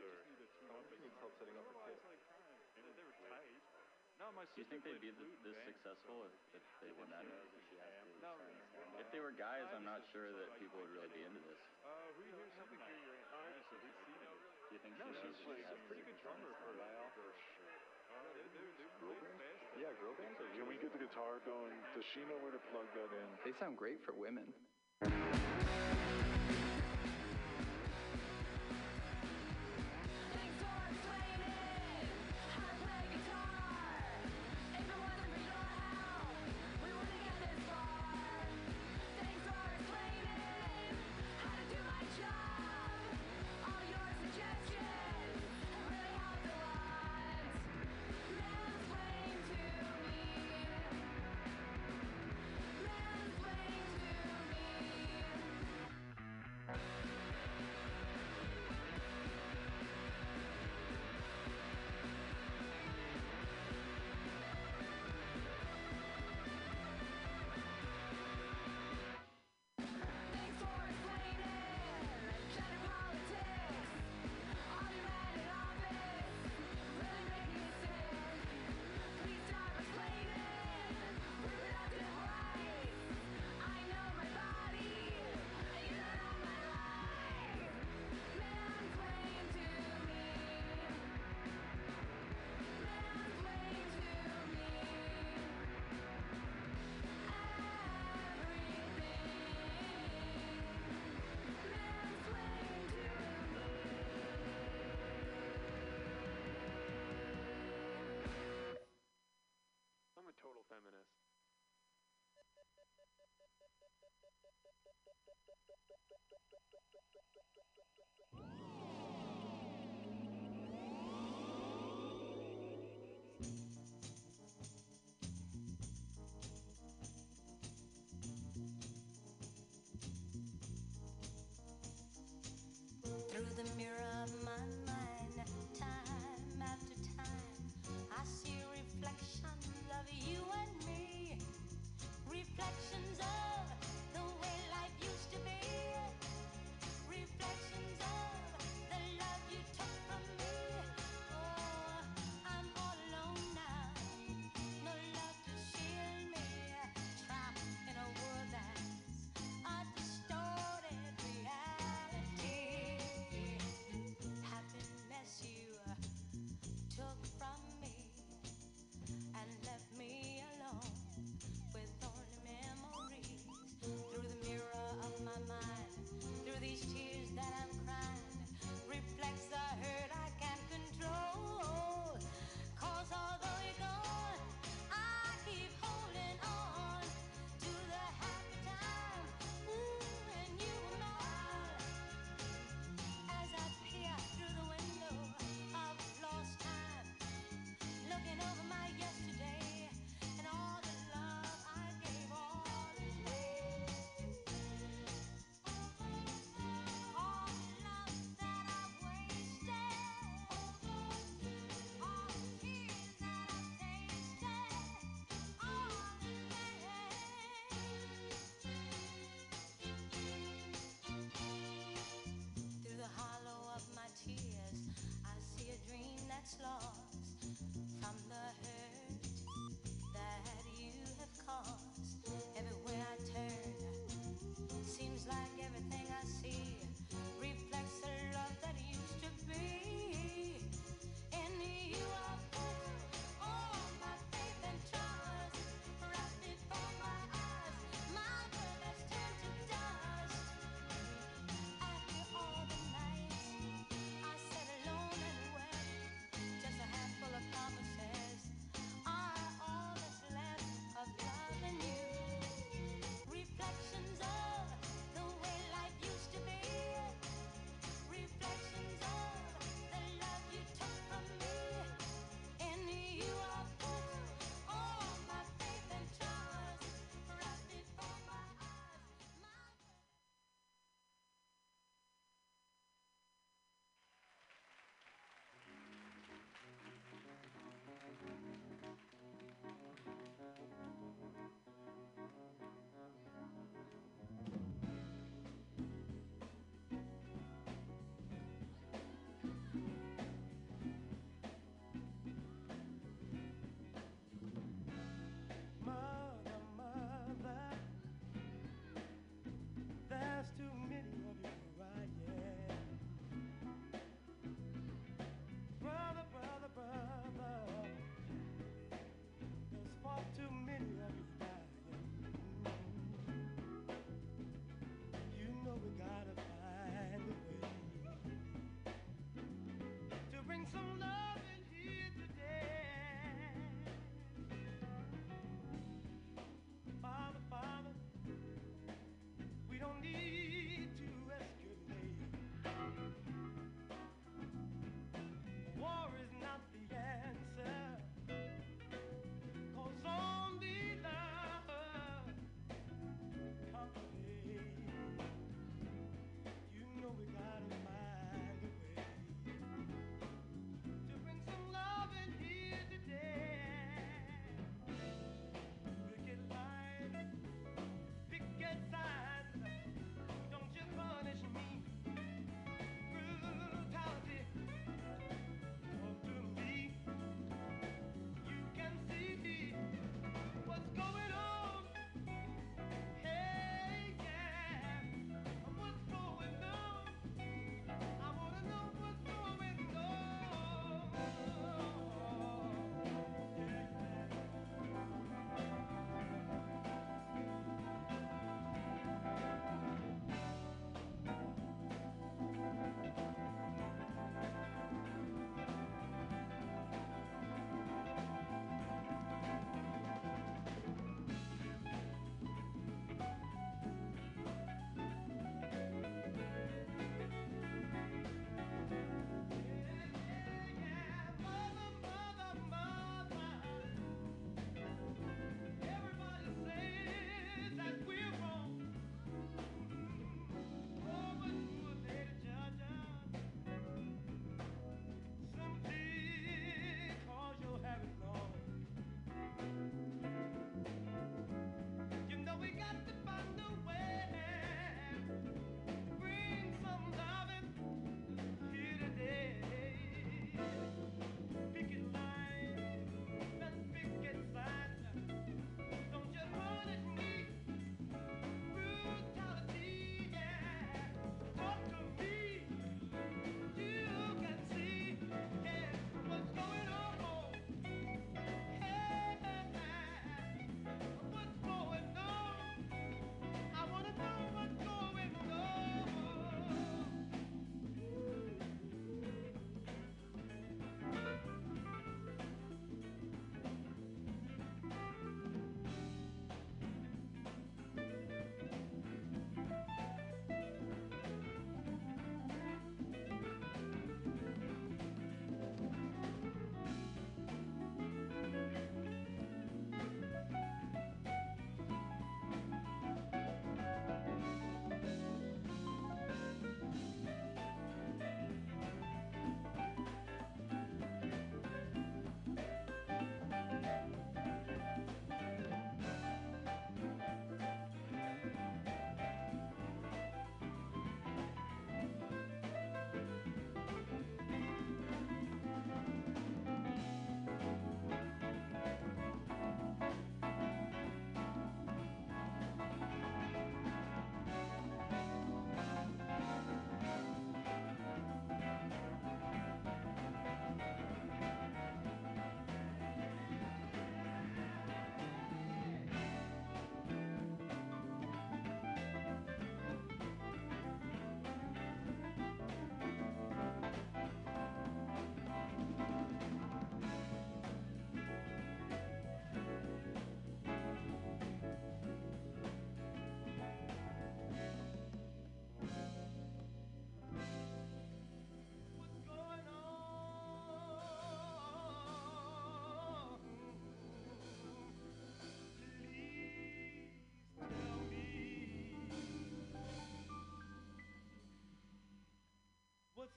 wonder if you need help setting up a kit. They were tight. No, my do you think they'd be th- this successful if, if they were not? If they were guys, I'm not sure that people would really be into this. Uh, who hears something through your eyes? Have you seen it? Do you think she knows? She's a pretty good drummer for a while. Yeah, girl bands. Can we get the guitar going? Does she know where to plug that in? They sound great for women. To me.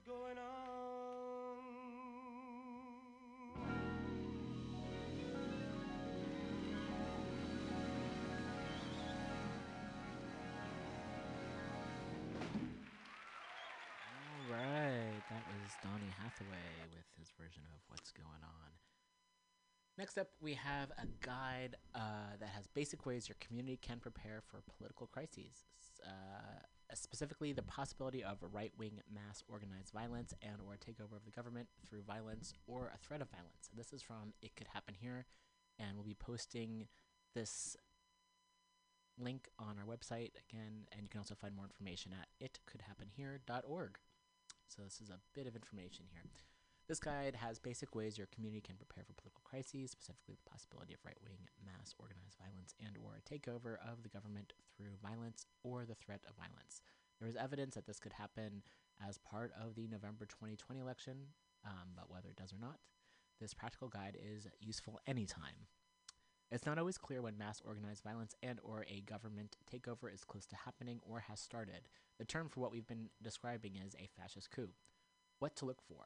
what's going on. All right, that was Donny Hathaway with his version of What's Going On. Next up, we have a guide uh, that has basic ways your community can prepare for political crises, uh, specifically the possibility of right-wing mass organized violence and or takeover of the government through violence or a threat of violence. This is from It Could Happen Here, and we'll be posting this link on our website again, and you can also find more information at it could happen here dot org. So this is a bit of information here. This guide has basic ways your community can prepare for political crises, specifically the possibility of right-wing mass organized violence and or a takeover of the government through violence or the threat of violence. There is evidence that this could happen as part of the November twenty twenty election, um, but whether it does or not, this practical guide is useful anytime. It's not always clear when mass organized violence and or a government takeover is close to happening or has started. The term for what we've been describing is a fascist coup. What to look for.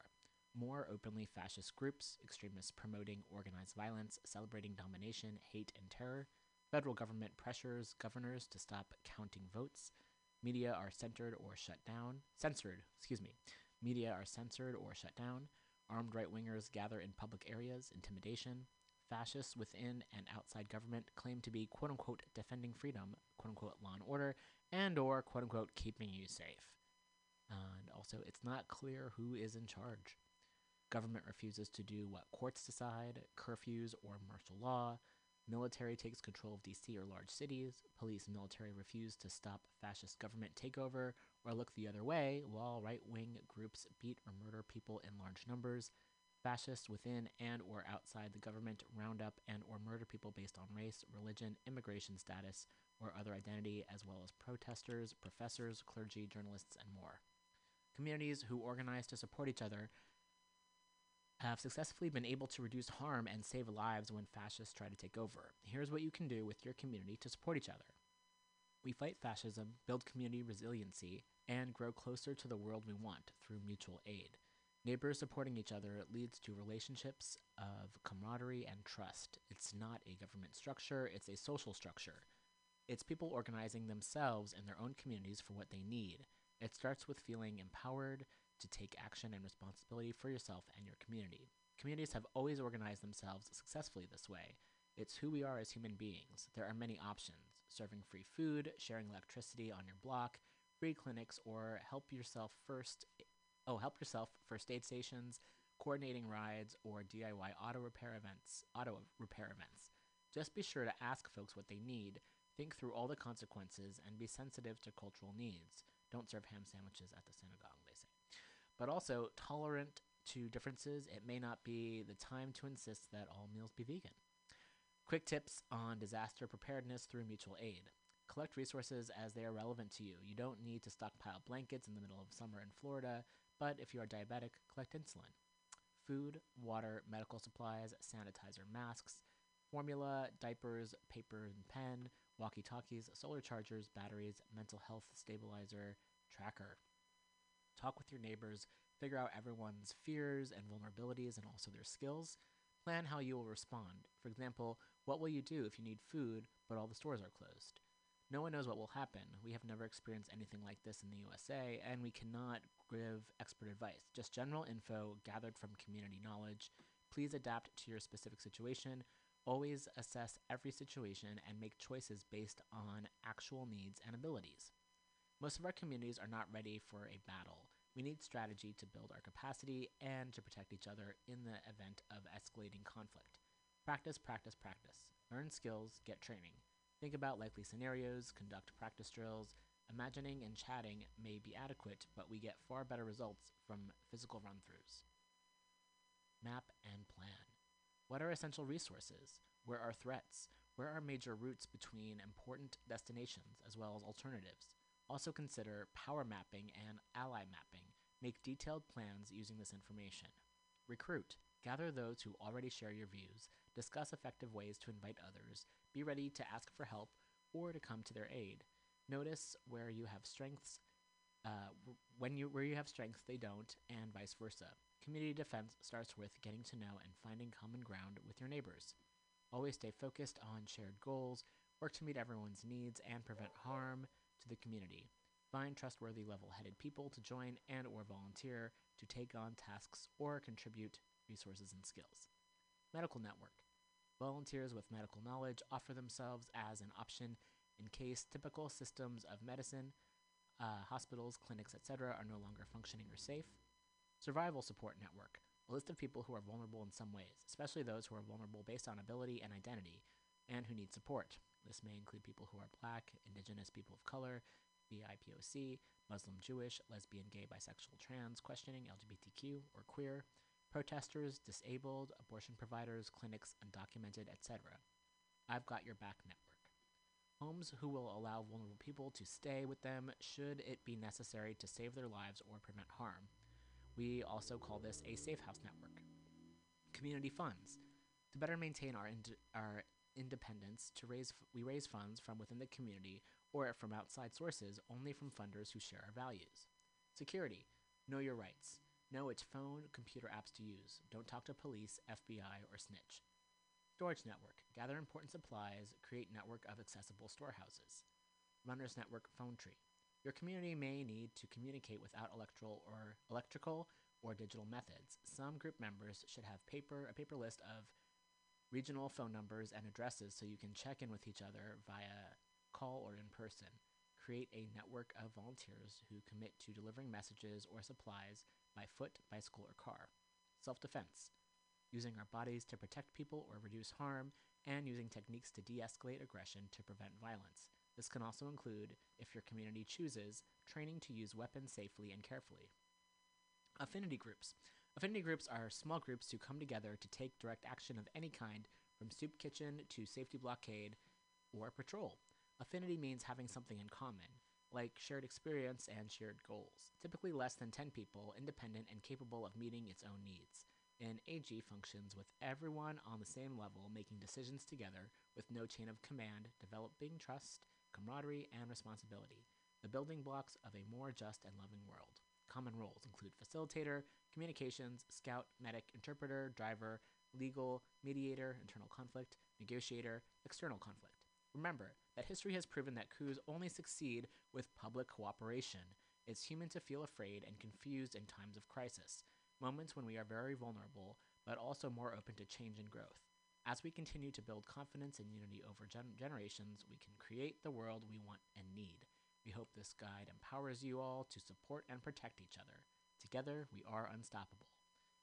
More openly fascist groups, extremists promoting organized violence, celebrating domination, hate, and terror. Federal government pressures governors to stop counting votes. Media are centered or shut down. Censored, excuse me. Media are censored or shut down. Armed right-wingers gather in public areas. Intimidation. Fascists within and outside government claim to be quote-unquote defending freedom, quote-unquote law and order, and or quote-unquote keeping you safe. And also, it's not clear who is in charge. Government refuses to do what courts decide, curfews or martial law. Military takes control of D C or large cities. Police and military refuse to stop fascist government takeover or look the other way, while right-wing groups beat or murder people in large numbers. Fascists within and or outside the government round up and or murder people based on race, religion, immigration status, or other identity, as well as protesters, professors, clergy, journalists, and more. Communities who organize to support each other have successfully been able to reduce harm and save lives when fascists try to take over. Here's what you can do with your community to support each other. We fight fascism, build community resiliency, and grow closer to the world we want through mutual aid. Neighbors supporting each other leads to relationships of camaraderie and trust. It's not a government structure, it's a social structure. It's people organizing themselves in their own communities for what they need. It starts with feeling empowered to take action and responsibility for yourself and your community. Communities have always organized themselves successfully this way. It's who we are as human beings. There are many options: serving free food, sharing electricity on your block, free clinics, or help yourself first, oh, help yourself first aid stations, coordinating rides, or D I Y auto repair events, auto repair events. Just be sure to ask folks what they need, think through all the consequences, and be sensitive to cultural needs. Don't serve ham sandwiches at the synagogue, they say. But also tolerant to differences. It may not be the time to insist that all meals be vegan. Quick tips on disaster preparedness through mutual aid. Collect resources as they are relevant to you. You don't need to stockpile blankets in the middle of summer in Florida, but if you are diabetic, collect insulin. Food, water, medical supplies, sanitizer, masks, formula, diapers, paper and pen, walkie-talkies, solar chargers, batteries, mental health stabilizer, tracker. Talk with your neighbors, figure out everyone's fears and vulnerabilities and also their skills. Plan how you will respond. For example, what will you do if you need food but all the stores are closed? No one knows what will happen. We have never experienced anything like this in the U S A, and we cannot give expert advice, just general info gathered from community knowledge. Please adapt to your specific situation. Always assess every situation and make choices based on actual needs and abilities. Most of our communities are not ready for a battle. We need strategy to build our capacity and to protect each other in the event of escalating conflict. Practice, practice, practice. Learn skills, get training. Think about likely scenarios, conduct practice drills. Imagining and chatting may be adequate, but we get far better results from physical run-throughs. Map and plan. What are essential resources? Where are threats? Where are major routes between important destinations as well as alternatives? Also consider power mapping and ally mapping. Make detailed plans using this information. Recruit. Gather those who already share your views. Discuss effective ways to invite others. Be ready to ask for help or to come to their aid. Notice where you have strengths uh, when you where you have strengths, they don't, and vice versa. Community defense starts with getting to know and finding common ground with your neighbors. Always stay focused on shared goals, work to meet everyone's needs, and prevent harm to the community. Find trustworthy, level-headed people to join and or volunteer to take on tasks or contribute resources and skills. Medical network. Volunteers with medical knowledge offer themselves as an option in case typical systems of medicine, uh, hospitals, clinics, et cetera are no longer functioning or safe. Survival support network. A list of people who are vulnerable in some ways, especially those who are vulnerable based on ability and identity, and who need support. This may include people who are Black, Indigenous, people of color, V I P O C, Muslim, Jewish, lesbian, gay, bisexual, trans, questioning, L G B T Q, or queer, protesters, disabled, abortion providers, clinics, undocumented, et cetera. I've Got Your Back network. Homes who will allow vulnerable people to stay with them should it be necessary to save their lives or prevent harm. We also call this a safe house network. Community funds. To better maintain our ind- our independence, to raise f- we raise funds from within the community or from outside sources, only from funders who share our values. Security. Know your rights. Know which phone, computer apps to use. Don't talk to police, F B I, or snitch. Storage network. Gather important supplies. Create network of accessible storehouses. Runners network phone tree. Your community may need to communicate without electrical or electrical or digital methods. Some group members should have paper a paper list of regional phone numbers and addresses so you can check in with each other via call or in person. Create a network of volunteers who commit to delivering messages or supplies by foot, bicycle, or car. Self-defense. Using our bodies to protect people or reduce harm, and using techniques to de-escalate aggression to prevent violence. This can also include, if your community chooses, training to use weapons safely and carefully. Affinity groups. Affinity groups are small groups who come together to take direct action of any kind, from soup kitchen to safety blockade or patrol. Affinity means having something in common, like shared experience and shared goals. Typically less than ten people, independent and capable of meeting its own needs. An A G functions with everyone on the same level, making decisions together with no chain of command, developing trust, camaraderie, and responsibility, the building blocks of a more just and loving world. Common roles include facilitator, communications, scout, medic, interpreter, driver, legal, mediator, internal conflict, negotiator, external conflict. Remember that history has proven that coups only succeed with public cooperation. It's human to feel afraid and confused in times of crisis, moments when we are very vulnerable, but also more open to change and growth. As we continue to build confidence and unity over gen- generations, we can create the world we want and need. We hope this guide empowers you all to support and protect each other. Together, we are unstoppable.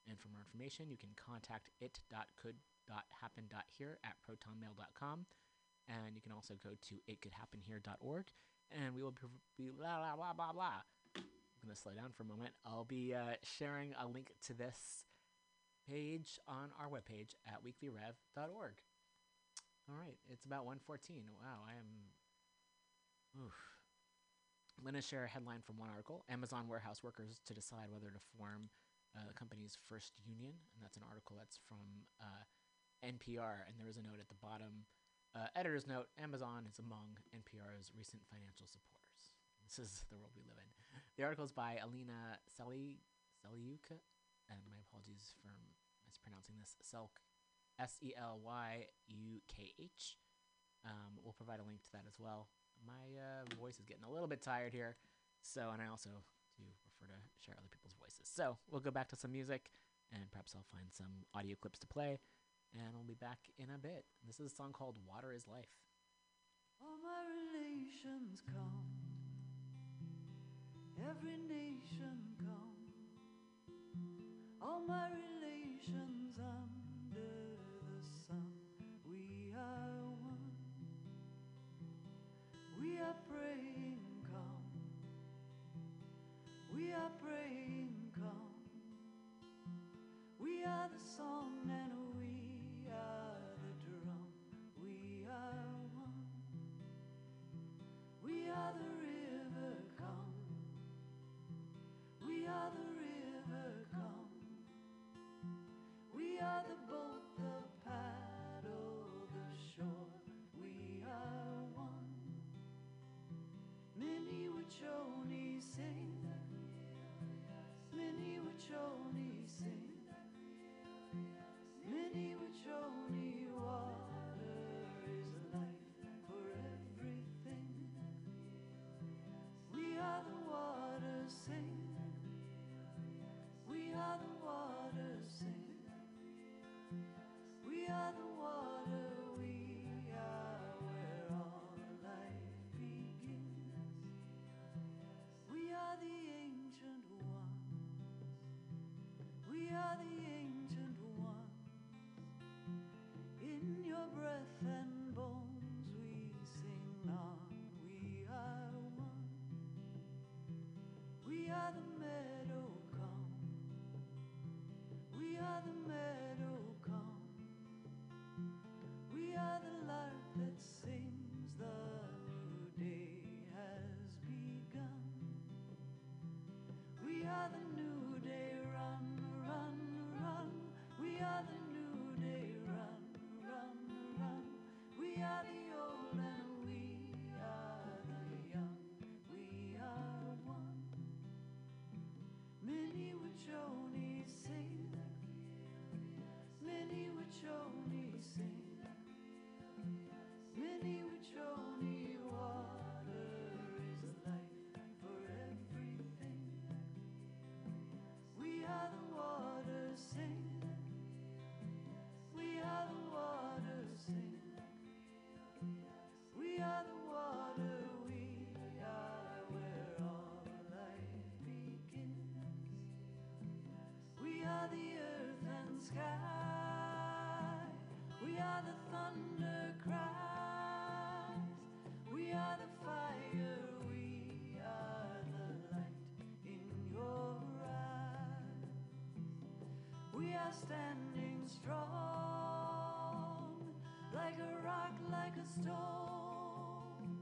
And for more information, you can contact it dot could dot happen dot here at protonmail dot com. And you can also go to it could happen here dot org. And we will be blah, blah, blah, blah, blah. I'm going to slow down for a moment. I'll be uh, sharing a link to this page on our webpage at weekly rev dot org. All right, it's about one fourteen. Wow, I am. Oof. I'm going to share a headline from one article: Amazon warehouse workers to decide whether to form uh, the company's first union, and that's an article that's from uh, N P R. And there is a note at the bottom. Uh, editor's note: Amazon is among N P R's recent financial supporters. This is the world we live in. The article is by Alina Sely Selyuka, and my apologies for mispronouncing this. Selk, S E L Y U K H. Um, we'll provide a link to that as well. My uh, voice is getting a little bit tired here, so and I also do prefer to share other people's voices. So we'll go back to some music, and perhaps I'll find some audio clips to play, and we'll be back in a bit. This is a song called "Water Is Life." All my relations come, every nation come. All my relations under the sun, we are one. We are praying, come. We are praying, come. We are the song and we are the drum. We are one. We are the river, come. We are the river, come. We are the boat, the paddle, the shore, we are one. Many would surely sing. are the ancient ones. In your breath and bones we sing on. We are one. We are the meadow calm. We are the meadow calm. We are the lark that sings the new day has begun. We are the new day, run, run, run. We are the new day, run, run, run. We are the old and we are the young. We are one. Many which only sing, many which only sing, many which only water. We are the water sing. We are the water sing. We are the water, we are where all life begins. We are the earth and sky. We are the thunder cries. We are the fire, we are the light in your eyes. We are standing strong, like a rock, like a stone,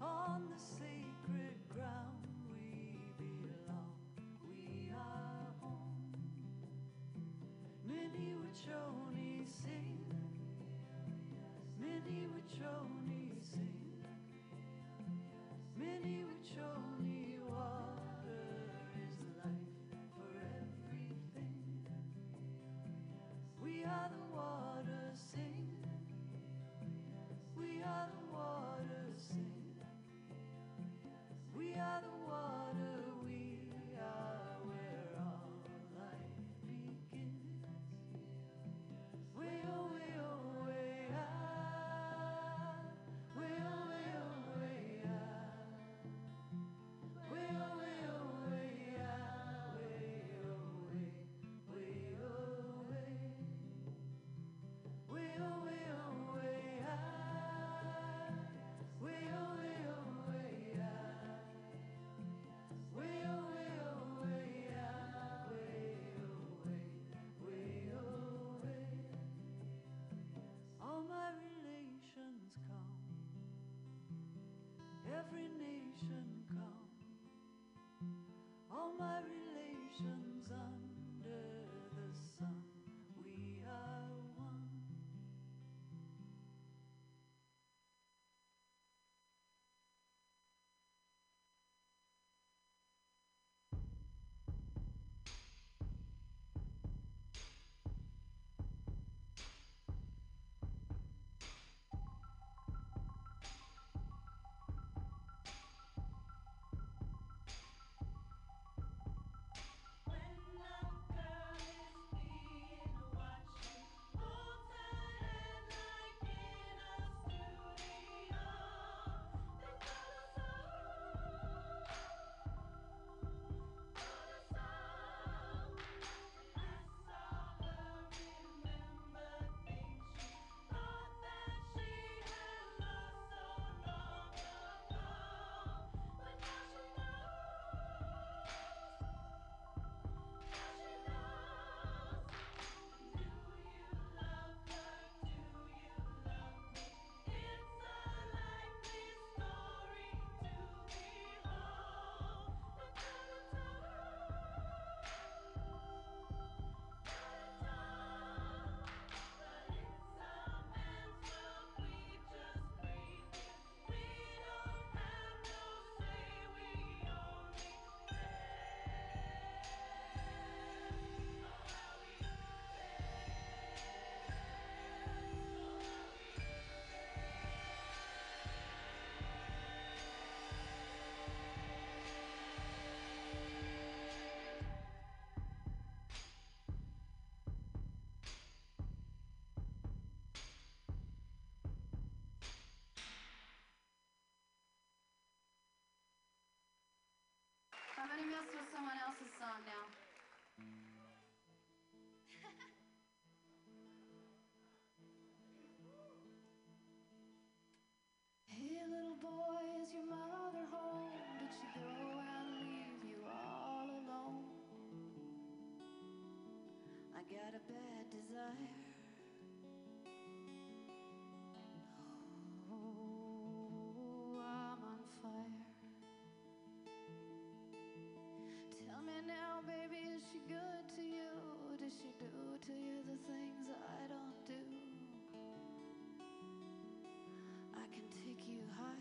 on the sacred ground we belong, we are home. Many which only sing, many which only sing, many which only water. We are the water sing. We are the water sing. We are the water, we are where all life begins. Way oh, way oh, way ah. Way oh, way oh, way ah. Way oh, way oh, way ah. Way oh, way, way oh. Every nation come, all my relations under the sun, we are one. I'm going to mess with someone else's song now. I got a bad desire. Oh, I'm on fire. Tell me now, baby, is she good to you? Does she do to you the things I don't do? I can take you higher.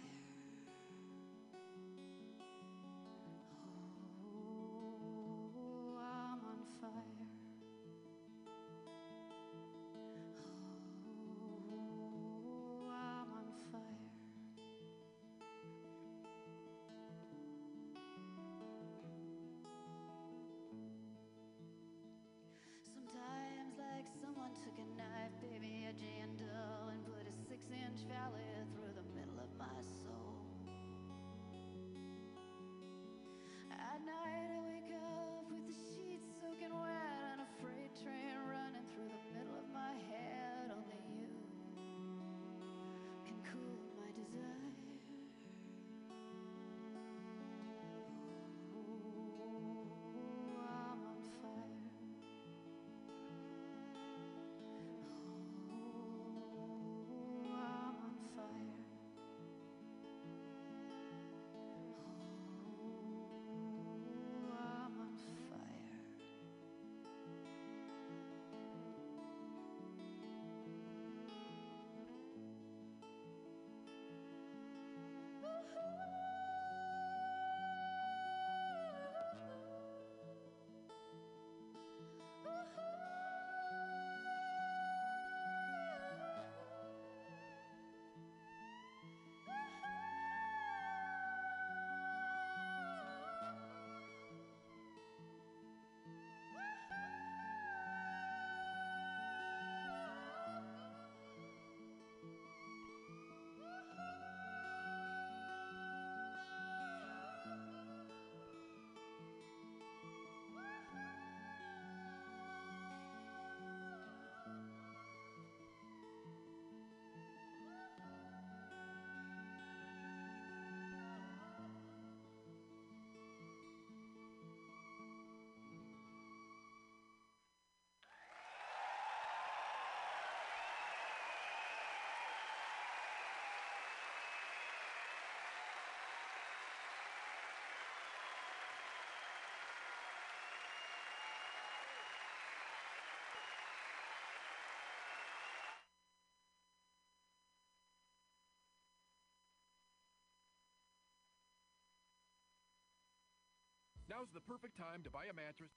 Now's the perfect time to buy a mattress.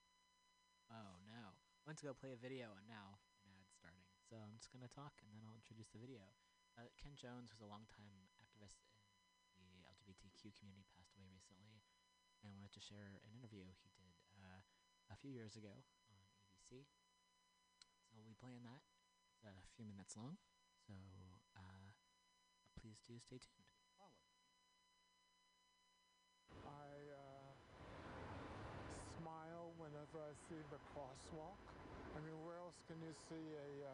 Oh, no. I went to go play a video, and now an ad's starting. So I'm just going to talk, and then I'll introduce the video. Uh, Ken Jones was a longtime activist in the L G B T Q community, passed away recently, and I wanted to share an interview he did uh, a few years ago on A B C. So we'll be playing that. It's a few minutes long, so uh, please do stay tuned. I see the crosswalk. I mean, where else can you see a uh,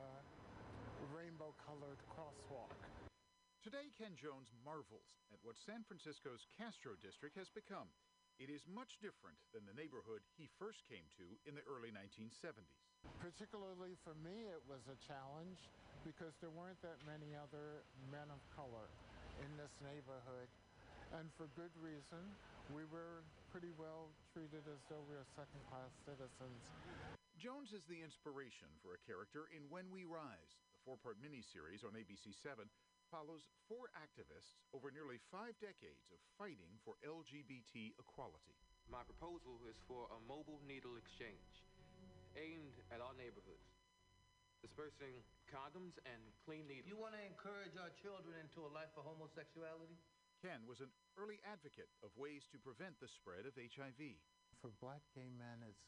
rainbow-colored crosswalk? Today, Ken Jones marvels at what San Francisco's Castro District has become. It is much different than the neighborhood he first came to in the early nineteen seventies. Particularly for me, it was a challenge because there weren't that many other men of color in this neighborhood. And for good reason, we were pretty well treated as though we are second-class citizens. Jones is the inspiration for a character in When We Rise. The four-part miniseries on A B C seven follows four activists over nearly five decades of fighting for L G B T equality. My proposal is for a mobile needle exchange aimed at our neighborhoods, dispersing condoms and clean needles. You want to encourage our children into a life of homosexuality? Ken was an early advocate of ways to prevent the spread of H I V. For black gay men, it's,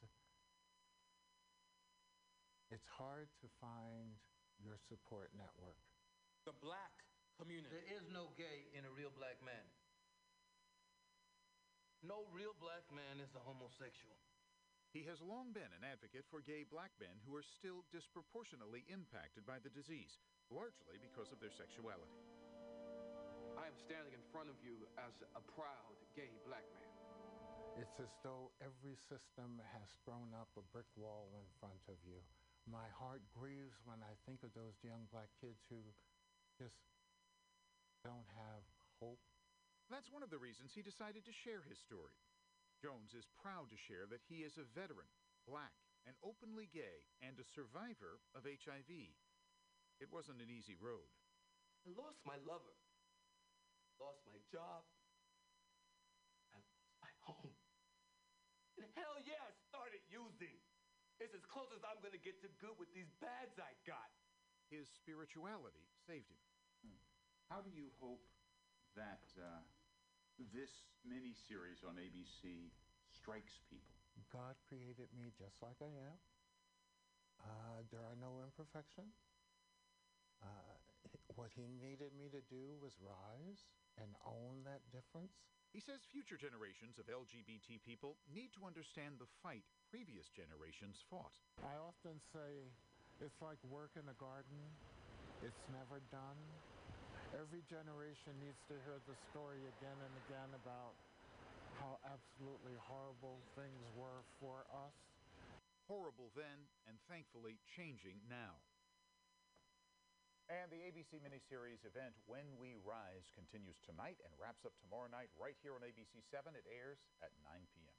it's hard to find your support network. The black community. There is no gay in a real black man. No real black man is a homosexual. He has long been an advocate for gay black men who are still disproportionately impacted by the disease, largely because of their sexuality. I am standing in front of you as a proud gay black man. It's as though every system has thrown up a brick wall in front of you My heart grieves when I think of those young black kids who just don't have hope. That's one of the reasons he decided to share his story. Jones is proud to share that he is a veteran, black, and openly gay, and a survivor of H I V. It wasn't an easy road. I lost my lover, lost my job, I lost my home. And hell yeah, I started using. It's as close as I'm going to get to good with these bads I got. His spirituality saved him. Hmm. How do you hope that uh, this miniseries on A B C strikes people? God created me just like I am. Uh, there are no imperfections. Uh, what he needed me to do was rise and own that difference. He says future generations of L G B T people need to understand the fight previous generations fought. I often say it's like work in a garden. It's never done. Every generation needs to hear the story again and again about how absolutely horrible things were for us. Horrible then, and thankfully changing now. And the A B C miniseries event When We Rise continues tonight and wraps up tomorrow night right here on A B C seven. It airs at nine p.m.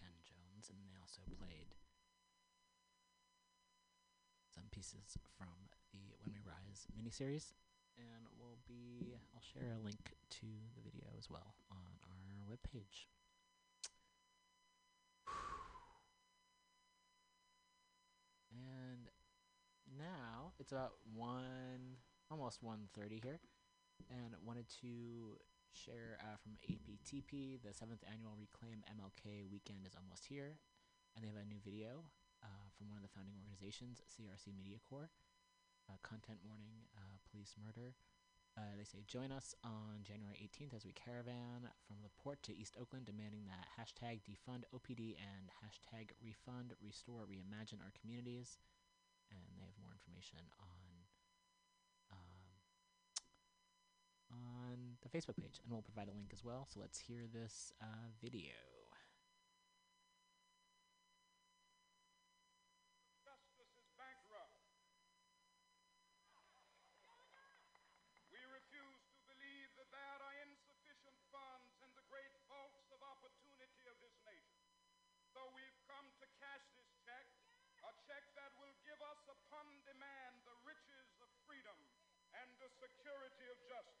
Ken Jones, and they also played some pieces from the When We Rise miniseries, and we'll be, I'll share a link to the video as well on our webpage. And now it's about one, almost one thirty here, and wanted to share uh, from A P T P, the seventh annual Reclaim M L K weekend is almost here, and they have a new video uh, from one of the founding organizations, C R C Media Corps, uh, content warning, uh, police murder. Uh, they say, join us on January eighteenth as we caravan from the port to East Oakland, demanding that hashtag defund O P D and hashtag refund, restore, reimagine our communities. And they have more information on on the Facebook page, and we'll provide a link as well. So let's hear this uh, video. Justice is bankrupt. We refuse to believe that there are insufficient funds in the great vaults of opportunity of this nation. So we've come to cash this check, a check that will give us upon demand the riches of freedom and the security of justice.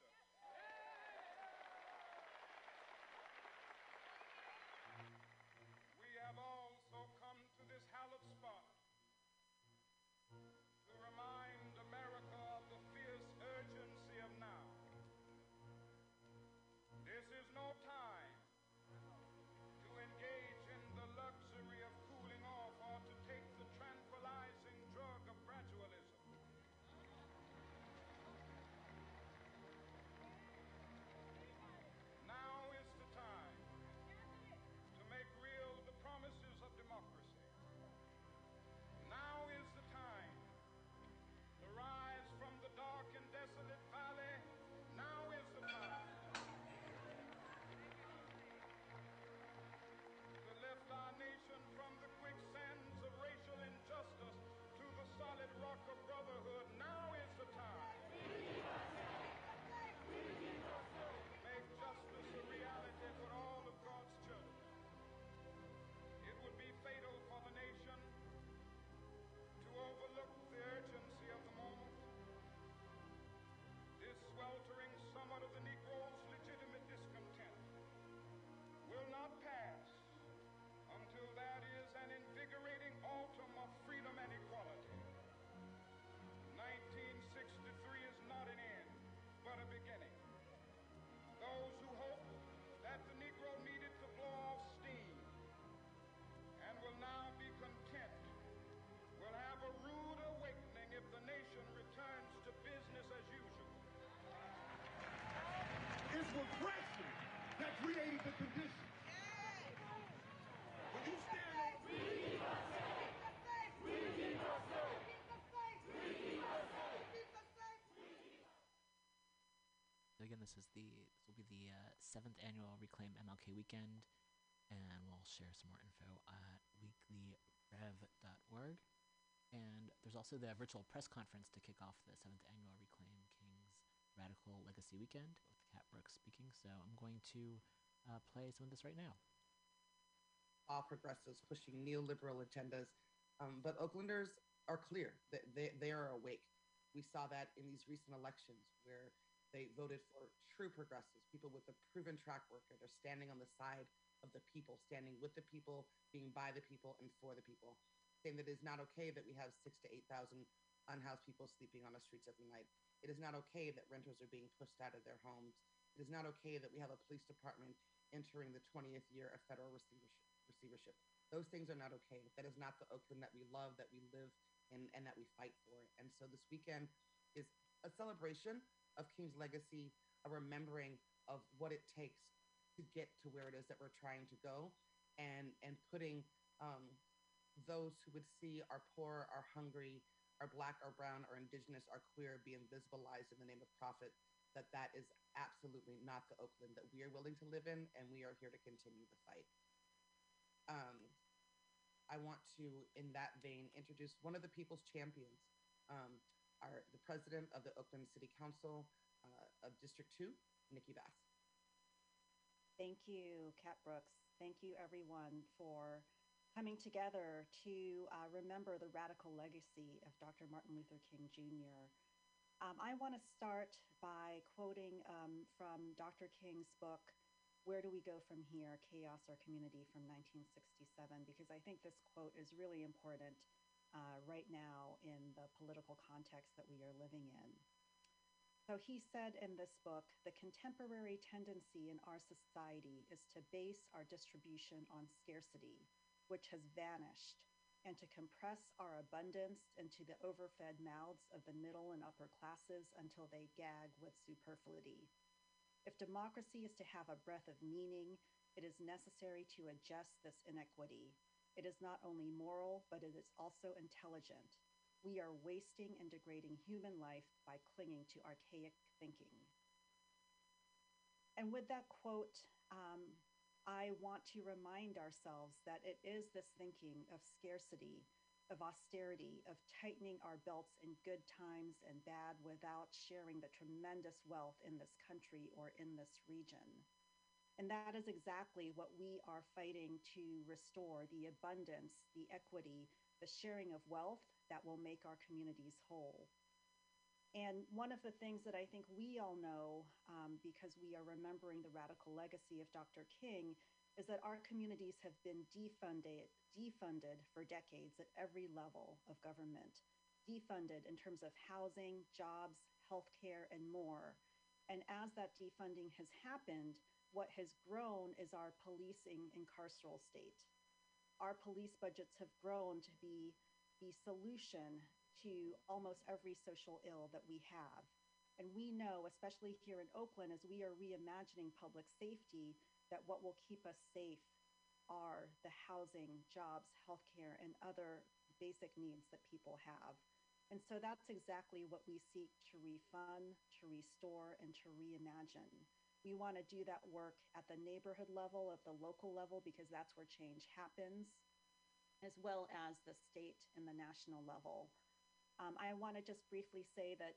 Oppression that created the condition. When you stand on the we keep us safe. We keep us safe. We keep us safe. So again, this is the this will be the uh, seventh annual Reclaim M L K weekend, and we'll I'll share some more info at weekly rev dot org. And there's also the virtual press conference to kick off the seventh annual Reclaim King's Radical Legacy Weekend with Pat Brooks speaking. So I'm going to uh, play some of this right now. All progressives pushing neoliberal agendas, um, but Oaklanders are clear that they, they are awake. We saw that in these recent elections where they voted for true progressives, people with a proven track record. They're standing on the side of the people, standing with the people, being by the people and for the people, saying that it is not okay that we have six to eight thousand unhoused people sleeping on the streets every night. It is not okay that renters are being pushed out of their homes. It is not okay that we have a police department entering the twentieth year of federal receivership. receivership. Those things are not okay. That is not the Oakland that we love, that we live in, and that we fight for. And so this weekend is a celebration of King's legacy, a remembering of what it takes to get to where it is that we're trying to go, and, and putting um, those who would see our poor, our hungry, our black, our brown, our indigenous, our queer be invisibilized in the name of profit, that that is absolutely not the Oakland that we are willing to live in, and we are here to continue the fight. Um, I want to, in that vein, introduce one of the people's champions, um, our, the president of the Oakland City Council uh, of District two, Nikki Bass. Thank you, Kat Brooks. Thank you, everyone, for coming together to uh, remember the radical legacy of Doctor Martin Luther King, Junior Um, I want to start by quoting um, from Doctor King's book, Where Do We Go From Here? Chaos or Community, from nineteen sixty-seven, because I think this quote is really important uh, right now in the political context that we are living in. So he said in this book, the contemporary tendency in our society is to base our distribution on scarcity, which has vanished, and to compress our abundance into the overfed mouths of the middle and upper classes until they gag with superfluity. If democracy is to have a breath of meaning, it is necessary to adjust this inequity. It is not only moral, but it is also intelligent. We are wasting and degrading human life by clinging to archaic thinking. And with that quote, um, I want to remind ourselves that it is this thinking of scarcity, of austerity, of tightening our belts in good times and bad without sharing the tremendous wealth in this country or in this region. And that is exactly what we are fighting to restore: the abundance, the equity, the sharing of wealth that will make our communities whole. And one of the things that I think we all know, um, because we are remembering the radical legacy of Doctor King, is that our communities have been defunded, defunded for decades at every level of government, defunded in terms of housing, jobs, healthcare, and more. And as that defunding has happened, what has grown is our policing and carceral state. Our police budgets have grown to be the solution to almost every social ill that we have. And we know, especially here in Oakland, as we are reimagining public safety, that what will keep us safe are the housing, jobs, healthcare, and other basic needs that people have. And so that's exactly what we seek to refund, to restore, and to reimagine. We want to do that work at the neighborhood level, at the local level, because that's where change happens, as well as the state and the national level. Um, I want to just briefly say that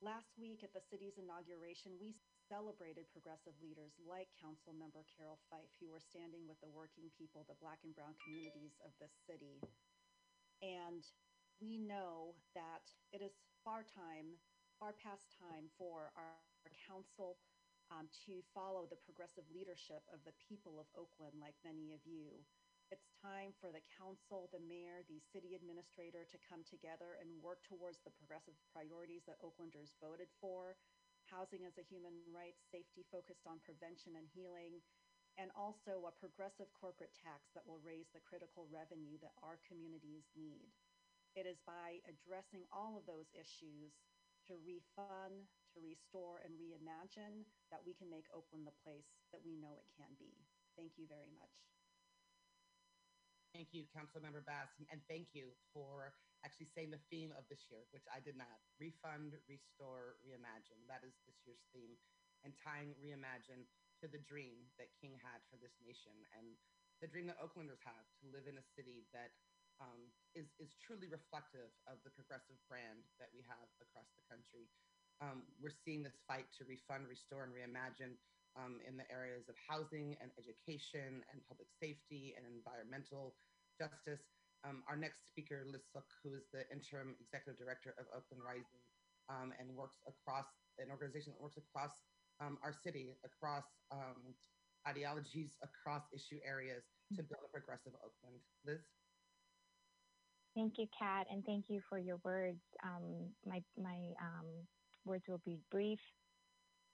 last week at the city's inauguration, we celebrated progressive leaders like Council Member Carol Fife, who were standing with the working people, the Black and Brown communities of this city. And we know that it is far time, far past time for our, our council um, to follow the progressive leadership of the people of Oakland, like many of you. It's time for the council, the mayor, the city administrator to come together and work towards the progressive priorities that Oaklanders voted for: housing as a human right, safety focused on prevention and healing, and also a progressive corporate tax that will raise the critical revenue that our communities need. It is by addressing all of those issues to refund, to restore, and reimagine that we can make Oakland the place that we know it can be. Thank you very much. Thank you, Councilmember Bass, and thank you for actually saying the theme of this year, which I did not: refund, restore, reimagine. That is this year's theme, and tying reimagine to the dream that King had for this nation and the dream that Oaklanders have, to live in a city that um, is, is truly reflective of the progressive brand that we have across the country. Um, we're seeing this fight to refund, restore, and reimagine um, in the areas of housing and education and public safety and environmental justice. Um, our next speaker, Liz Huck, who is the interim executive director of Oakland Rising um, and works across an organization that works across um, our city, across um, ideologies, across issue areas to build a progressive Oakland. Liz? Thank you, Kat, and thank you for your words. Um, my my um, words will be brief.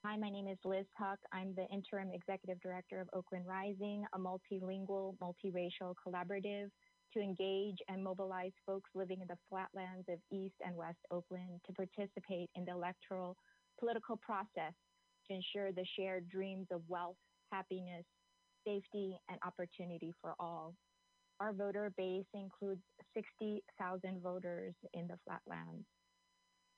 Hi, my name is Liz Huck. I'm the interim executive director of Oakland Rising, a multilingual, multiracial collaborative to engage and mobilize folks living in the flatlands of East and West Oakland to participate in the electoral political process to ensure the shared dreams of wealth, happiness, safety, and opportunity for all. Our voter base includes sixty thousand voters in the flatlands.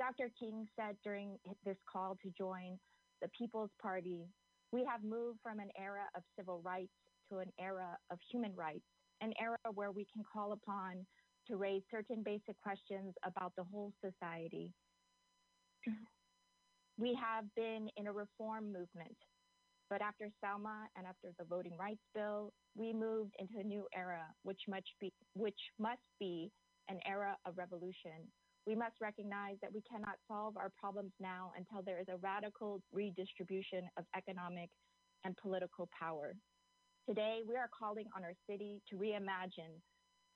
Doctor King said during this call to join the People's Party, we have moved from an era of civil rights to an era of human rights, an era where we can call upon to raise certain basic questions about the whole society. We have been in a reform movement, but after Selma and after the Voting Rights Bill, we moved into a new era, which must be, which must be an era of revolution. We must recognize that we cannot solve our problems now until there is a radical redistribution of economic and political power. Today, we are calling on our city to reimagine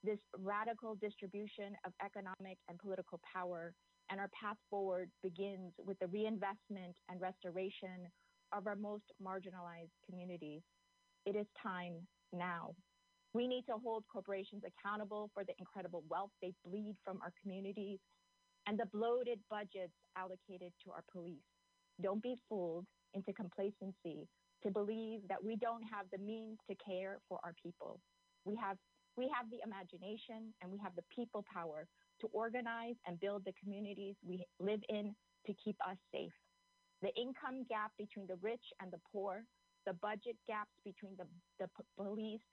this radical distribution of economic and political power, and our path forward begins with the reinvestment and restoration of our most marginalized communities. It is time now. We need to hold corporations accountable for the incredible wealth they bleed from our communities and the bloated budgets allocated to our police. Don't be fooled into complacency to believe that we don't have the means to care for our people. We have we have the imagination and we have the people power to organize and build the communities we live in to keep us safe. The income gap between the rich and the poor, the budget gaps between the, the p- police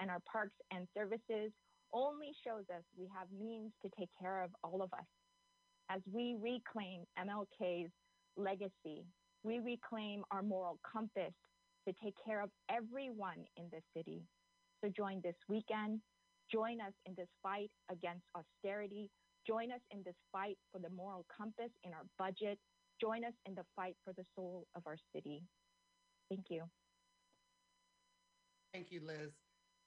and our parks and services only shows us we have means to take care of all of us. As we reclaim M L K's legacy, we reclaim our moral compass to take care of everyone in this city. So join this weekend. Join us in this fight against austerity. Join us in this fight for the moral compass in our budget. Join us in the fight for the soul of our city. Thank you. Thank you, Liz.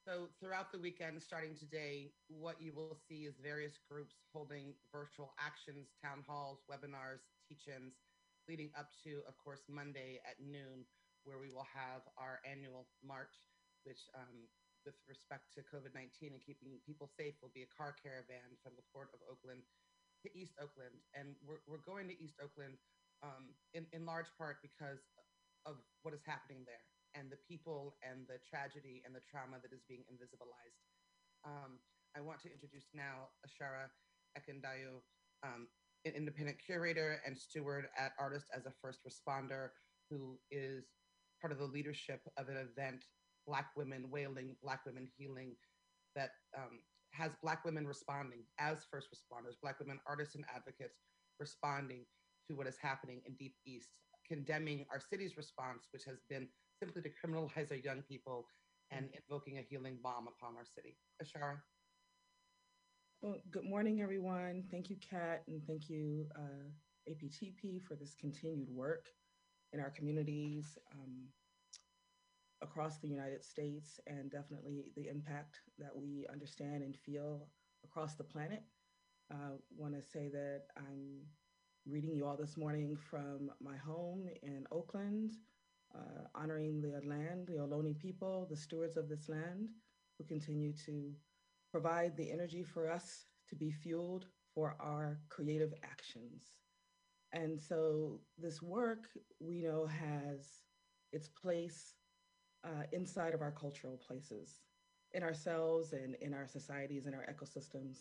So throughout the weekend, starting today, what you will see is various groups holding virtual actions, town halls, webinars, teach-ins, leading up to, of course, Monday at noon, where we will have our annual march, which um, with respect to COVID nineteen and keeping people safe will be a car caravan from the Port of Oakland to East Oakland. And we're, we're going to East Oakland um, in, in large part because of what is happening there and the people and the tragedy and the trauma that is being invisibilized. Um, I want to introduce now Ashara Ekendayo, um, an independent curator and steward at Artist as a First Responder, who is part of the leadership of an event, Black Women Wailing, Black Women Healing, that um, has Black women responding as first responders, Black women artists and advocates responding to what is happening in Deep East, condemning our city's response, which has been simply to criminalize our young people and invoking a healing bomb upon our city. Ashara. Well, good morning, everyone. Thank you, Kat, and thank you, uh, A P T P, for this continued work in our communities um, across the United States, and definitely the impact that we understand and feel across the planet. I uh, want to say that I'm reading you all this morning from my home in Oakland, uh, honoring the land, the Ohlone people, the stewards of this land, who continue to provide the energy for us to be fueled for our creative actions. And so this work, we know, has its place uh, inside of our cultural places, in ourselves and in our societies and our ecosystems.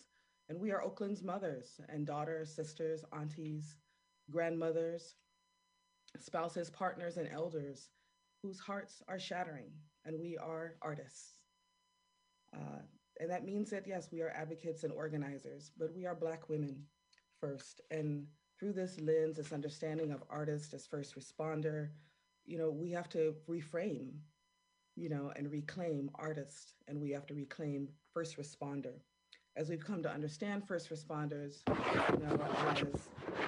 And we are Oakland's mothers and daughters, sisters, aunties, grandmothers, spouses, partners, and elders whose hearts are shattering, and we are artists. Uh, and that means that, yes, we are advocates and organizers, but we are Black women first. And through this lens, this understanding of artists as first responder, you know, we have to reframe, you know, and reclaim artists, and we have to reclaim first responder. As we've come to understand first responders, you know, as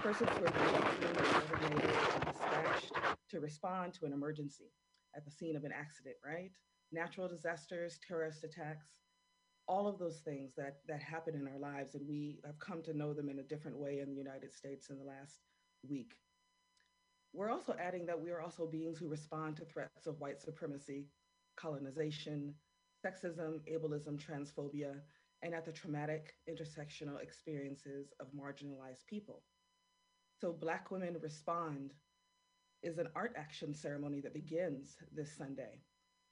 persons who are dispatched to respond to an emergency at the scene of an accident, right? Natural disasters, terrorist attacks, all of those things that, that happen in our lives, and we have come to know them in a different way in the United States in the last week. We're also adding that we are also beings who respond to threats of white supremacy, colonization, sexism, ableism, transphobia, and at the traumatic intersectional experiences of marginalized people. So Black Women Respond is an art action ceremony that begins this Sunday,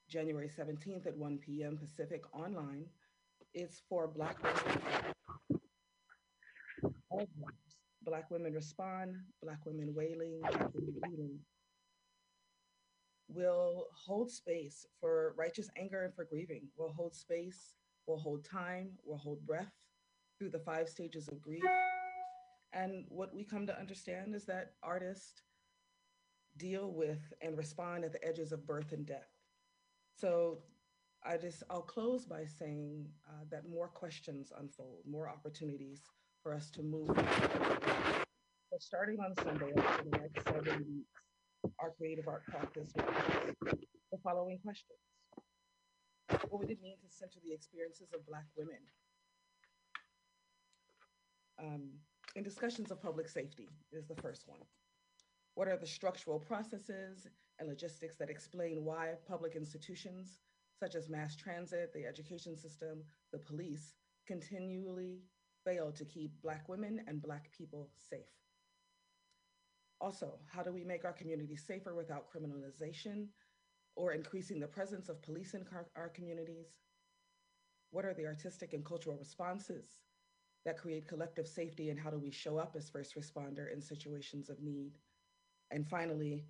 January seventeenth at one p.m. Pacific online. It's for Black women. Black Women Respond, Black Women Wailing, Black Women Healing. We'll hold space for righteous anger and for grieving. We'll hold space, we'll hold time, we'll hold breath through the five stages of grief. And what we come to understand is that artists deal with and respond at the edges of birth and death. So I just, I'll close by saying uh, that more questions unfold, more opportunities for us to move. So starting on Sunday, for the next seven weeks, our creative art practice will ask the following questions. What would it mean to center the experiences of Black women? Um, in discussions of public safety is the first one. What are the structural processes and logistics that explain why public institutions, such as mass transit, the education system, the police, continually fail to keep Black women and Black people safe? Also, how do we make our community safer without criminalization or increasing the presence of police in our communities? What are the artistic and cultural responses that create collective safety, and how do we show up as first responder in situations of need? And finally,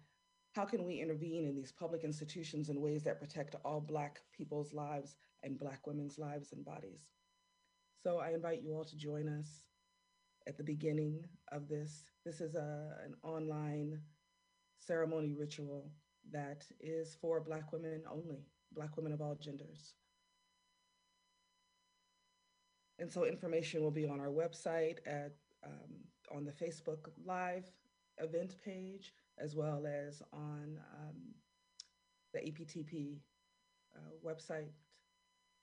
how can we intervene in these public institutions in ways that protect all Black people's lives and Black women's lives and bodies? So I invite you all to join us at the beginning of this. This is a, an online ceremony ritual that is for Black women only, Black women of all genders. And so information will be on our website, at um, on the Facebook Live event page, as well as on um, the A P T P uh, website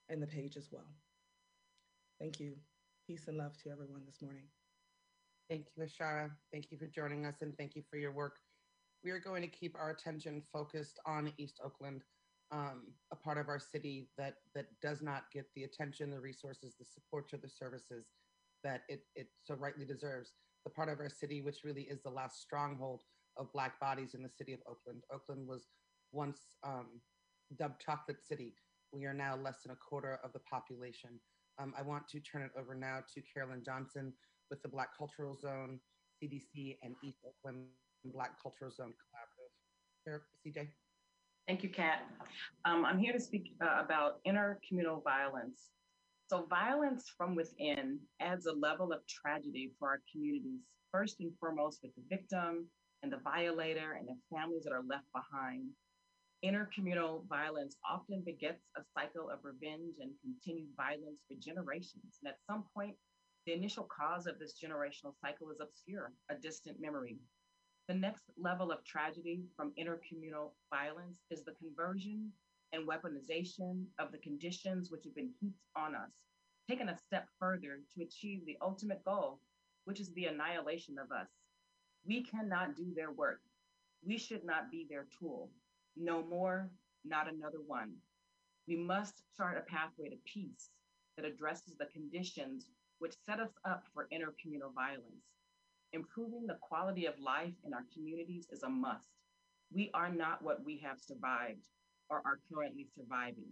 and the page as well. Thank you. Peace and love to everyone this morning. Thank you, Ashara. Thank you for joining us, and thank you for your work. We are going to keep our attention focused on East Oakland, um, a part of our city that, that does not get the attention, the resources, the support, or the services that it, it so rightly deserves. The part of our city which really is the last stronghold of Black bodies in the city of Oakland. Oakland was once um, dubbed Chocolate City. We are now less than a quarter of the population. Um, I want to turn it over now to Carolyn Johnson with the Black Cultural Zone, C D C, and East Oakland Black Cultural Zone Collaborative. C J. Thank you, Kat. Um, I'm here to speak uh, about intercommunal violence. So violence from within adds a level of tragedy for our communities, first and foremost with the victim and the violator and the families that are left behind. Intercommunal violence often begets a cycle of revenge and continued violence for generations. And at some point, the initial cause of this generational cycle is obscure, a distant memory. The next level of tragedy from intercommunal violence is the conversion and weaponization of the conditions which have been heaped on us, taken a step further to achieve the ultimate goal, which is the annihilation of us. We cannot do their work. We should not be their tool. No more, not another one. We must chart a pathway to peace that addresses the conditions which set us up for intercommunal violence. Improving the quality of life in our communities is a must. We are not what we have survived or are currently surviving.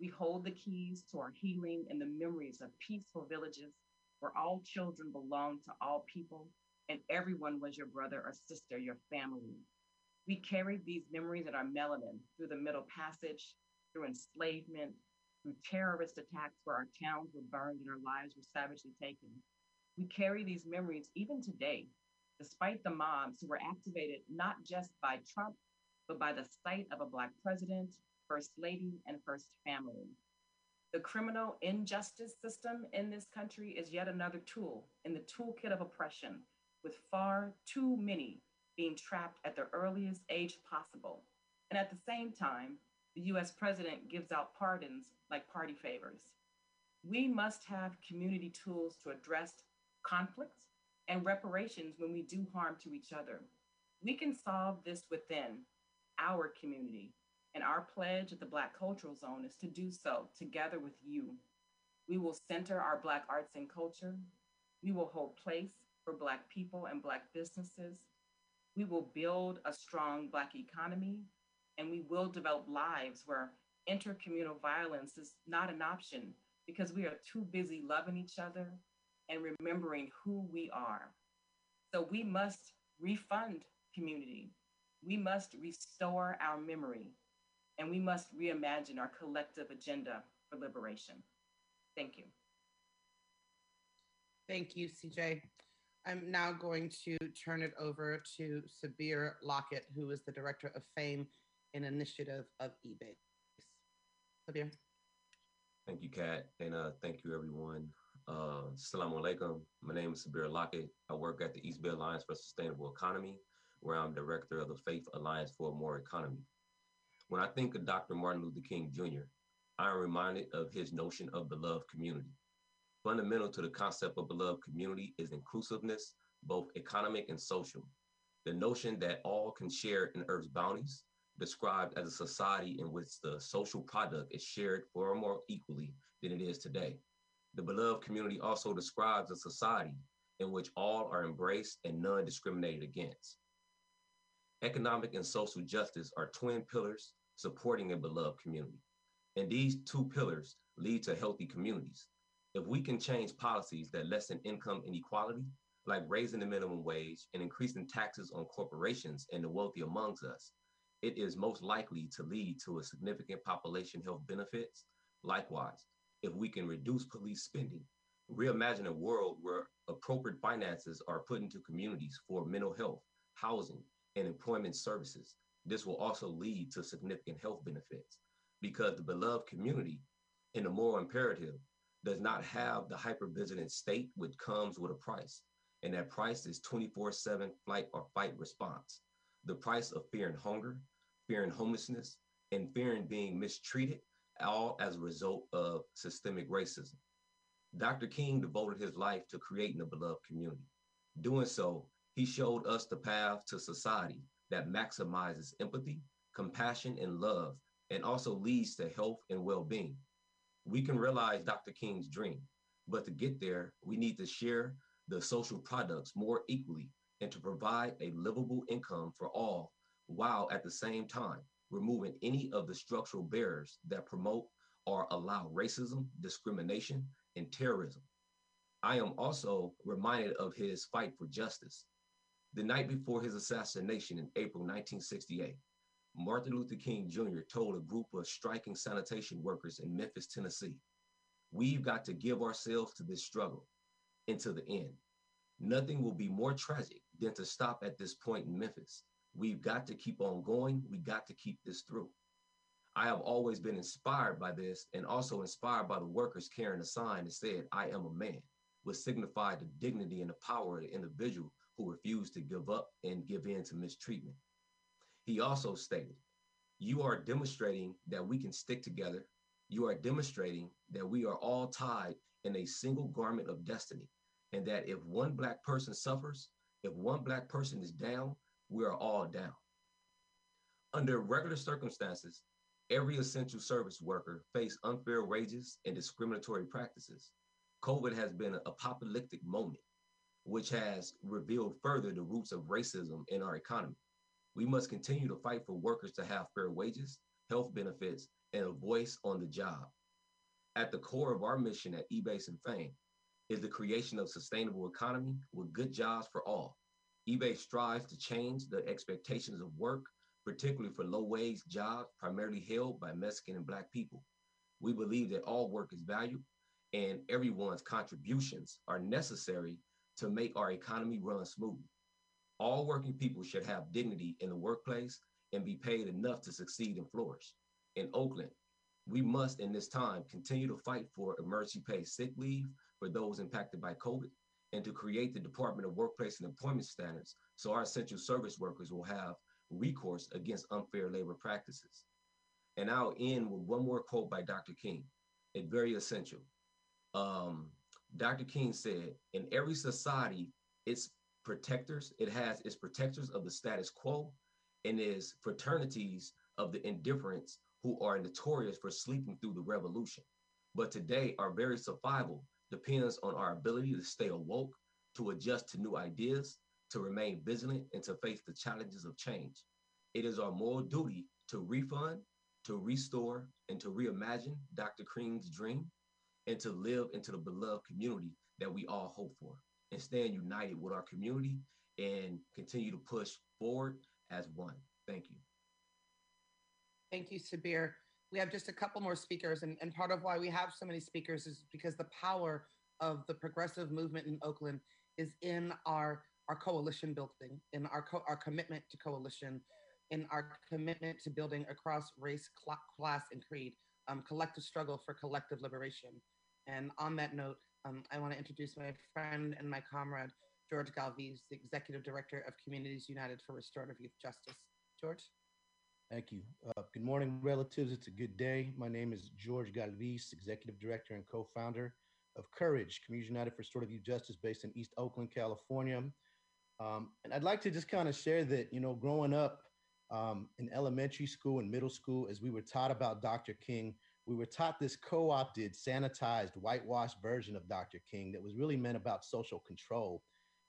We hold the keys to our healing and the memories of peaceful villages where all children belong to all people and everyone was your brother or sister, your family. We carried these memories in our melanin through the Middle Passage, through enslavement, through terrorist attacks where our towns were burned and our lives were savagely taken. We carry these memories even today, despite the mobs who were activated not just by Trump, but by the sight of a Black president, First Lady, and First Family. The criminal injustice system in this country is yet another tool in the toolkit of oppression, with far too many being trapped at the earliest age possible. And at the same time, the U S president gives out pardons like party favors. We must have community tools to address conflicts and reparations when we do harm to each other. We can solve this within our community, and our pledge at the Black Cultural Zone is to do so together with you. We will center our Black arts and culture. We will hold place for Black people and Black businesses. We will build a strong Black economy, and we will develop lives where intercommunal violence is not an option because we are too busy loving each other and remembering who we are. So we must refund community. We must restore our memory, and we must reimagine our collective agenda for liberation. Thank you. Thank you, C J. I'm now going to turn it over to Sabir Lockett, who is the Director of FAME, an initiative of eBay. Sabir. Thank you, Kat, and uh, thank you, everyone. Uh, Assalamu alaikum. My name is Sabir Lockett. I work at the East Bay Alliance for Sustainable Economy, where I'm Director of the Faith Alliance for a More Economy. When I think of Doctor Martin Luther King Junior, I am reminded of his notion of beloved community. Fundamental to the concept of beloved community is inclusiveness, both economic and social. The notion that all can share in Earth's bounties, described as a society in which the social product is shared far more equally than it is today. The beloved community also describes a society in which all are embraced and none discriminated against. Economic and social justice are twin pillars supporting a beloved community. And these two pillars lead to healthy communities. If we can change policies that lessen income inequality, like raising the minimum wage and increasing taxes on corporations and the wealthy amongst us, it is most likely to lead to a significant population health benefits. Likewise, if we can reduce police spending, reimagine a world where appropriate finances are put into communities for mental health, housing, and employment services. This will also lead to significant health benefits because the beloved community in the moral imperative does not have the hyper-vigilant state which comes with a price. And that price is twenty-four seven flight or fight response. The price of fear and hunger, fear and homelessness, and fear and being mistreated, all as a result of systemic racism. Doctor King devoted his life to creating a beloved community. Doing so, he showed us the path to society that maximizes empathy, compassion, and love, and also leads to health and well-being. We can realize Doctor King's dream, but to get there, we need to share the social products more equally and to provide a livable income for all, while at the same time, removing any of the structural barriers that promote or allow racism, discrimination, and terrorism. I am also reminded of his fight for justice. The night before his assassination in April nineteen sixty-eight, Martin Luther King Junior told a group of striking sanitation workers in Memphis, Tennessee, "We've got to give ourselves to this struggle until the end. Nothing will be more tragic than to stop at this point in Memphis. We've got to keep on going. We got to keep this through." I have always been inspired by this and also inspired by the workers carrying a sign that said, "I am a man," which signified the dignity and the power of the individual who refused to give up and give in to mistreatment. He also stated, "You are demonstrating that we can stick together. You are demonstrating that we are all tied in a single garment of destiny, and that if one Black person suffers, if one Black person is down, we are all down." Under regular circumstances, every essential service worker faced unfair wages and discriminatory practices. COVID has been an apocalyptic moment, which has revealed further the roots of racism in our economy. We must continue to fight for workers to have fair wages, health benefits, and a voice on the job. At the core of our mission at eBase and FAME is the creation of sustainable economy with good jobs for all. eBase strives to change the expectations of work, particularly for low-wage jobs primarily held by Mexican and Black people. We believe that all work is valued and everyone's contributions are necessary to make our economy run smoothly. All working people should have dignity in the workplace and be paid enough to succeed and flourish. In Oakland, we must, in this time, continue to fight for emergency paid sick leave for those impacted by COVID and to create the Department of Workplace and Employment Standards so our essential service workers will have recourse against unfair labor practices. And I'll end with one more quote by Doctor King. It's very essential. Um, Doctor King said, in every society, its protectors, it has its protectors of the status quo and its fraternities of the indifferents who are notorious for sleeping through the revolution. But today, our very survival depends on our ability to stay awoke, to adjust to new ideas, to remain vigilant, and to face the challenges of change. It is our moral duty to refund, to restore, and to reimagine Doctor King's dream, and to live into the beloved community that we all hope for, and stand united with our community and continue to push forward as one. Thank you. Thank you, Sabir. We have just a couple more speakers, and, and part of why we have so many speakers is because the power of the progressive movement in Oakland is in our, our coalition building, in our, co- our commitment to coalition, in our commitment to building across race, cl- class, and creed, um, collective struggle for collective liberation. And on that note, um, I want to introduce my friend and my comrade, George Galvez, the Executive Director of Communities United for Restorative Youth Justice. George? Thank you. Uh, good morning, relatives. It's a good day. My name is George Galvez, Executive Director and co-founder of Courage, Communities United for Restorative Youth Justice, based in East Oakland, California. Um, and I'd like to just kind of share that, you know, growing up um, in elementary school and middle school, as we were taught about Doctor King, we were taught this co-opted, sanitized, whitewashed version of Doctor King that was really meant about social control.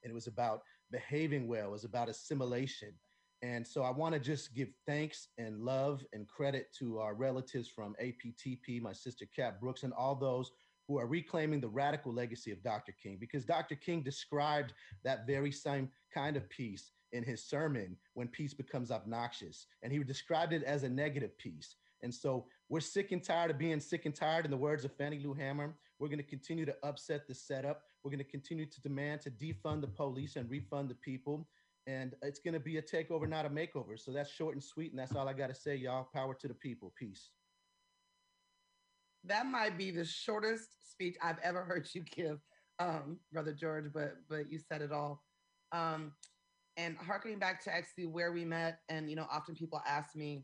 And it was about behaving well. It was about assimilation. And so I want to just give thanks and love and credit to our relatives from A P T P, my sister Kat Brooks, and all those who are reclaiming the radical legacy of Doctor King, because Doctor King described that very same kind of peace in his sermon, When Peace Becomes Obnoxious. And he described it as a negative peace. And so we're sick and tired of being sick and tired, in the words of Fannie Lou Hamer. We're going to continue to upset the setup. We're going to continue to demand to defund the police and refund the people. And it's going to be a takeover, not a makeover. So that's short and sweet. And that's all I got to say, y'all. Power to the people. Peace. That might be the shortest speech I've ever heard you give, um, Brother George, but but you said it all. Um, and harkening back to actually where we met, and, you know, often people ask me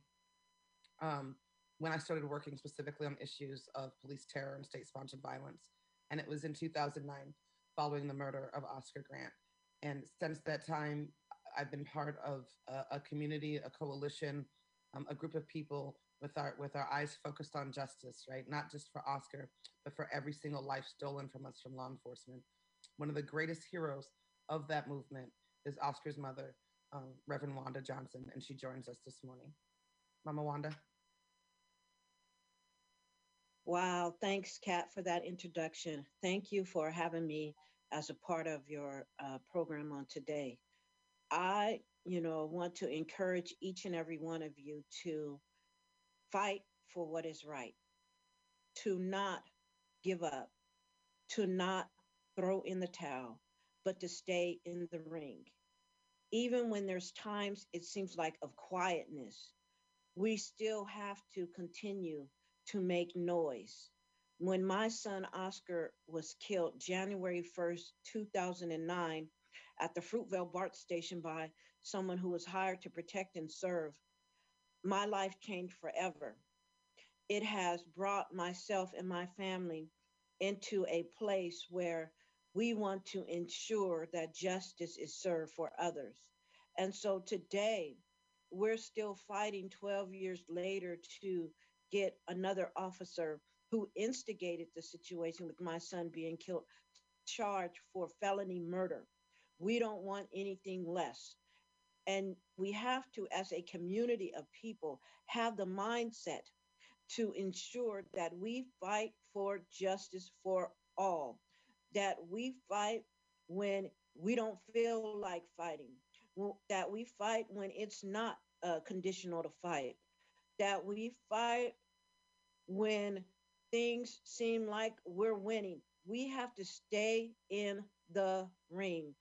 um, when I started working specifically on issues of police terror and state-sponsored violence. And it was in two thousand nine, following the murder of Oscar Grant. And since that time, I've been part of a, a community, a coalition, um, a group of people with our with our eyes focused on justice, right? Not just for Oscar, but for every single life stolen from us from law enforcement. One of the greatest heroes of that movement is Oscar's mother, um, Reverend Wanda Johnson, and she joins us this morning. Mama Wanda. Wow, thanks, Kat, for that introduction. Thank you for having me as a part of your uh, program on today. I, you know, want to encourage each and every one of you to fight for what is right, to not give up, to not throw in the towel, but to stay in the ring. Even when there's times, it seems like, of quietness, we still have to continue to make noise. When my son Oscar was killed January first, two thousand nine, at the Fruitvale BART station by someone who was hired to protect and serve, my life changed forever. It has brought myself and my family into a place where we want to ensure that justice is served for others. And so today, we're still fighting twelve years later to get another officer who instigated the situation with my son being killed, charged for felony murder. We don't want anything less. And we have to, as a community of people, have the mindset to ensure that we fight for justice for all, that we fight when we don't feel like fighting, that we fight when it's not uh, conditional to fight, that we fight when things seem like we're winning, we have to stay in the ring.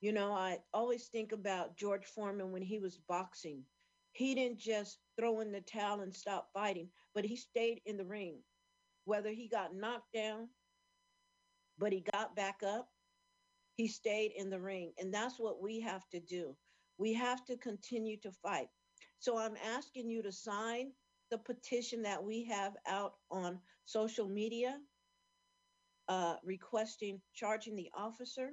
You know, I always think about George Foreman when he was boxing. He didn't just throw in the towel and stop fighting, but he stayed in the ring. Whether he got knocked down, but he got back up, he stayed in the ring. And that's what we have to do. We have to continue to fight. So I'm asking you to sign the petition that we have out on social media, uh, requesting charging the officer.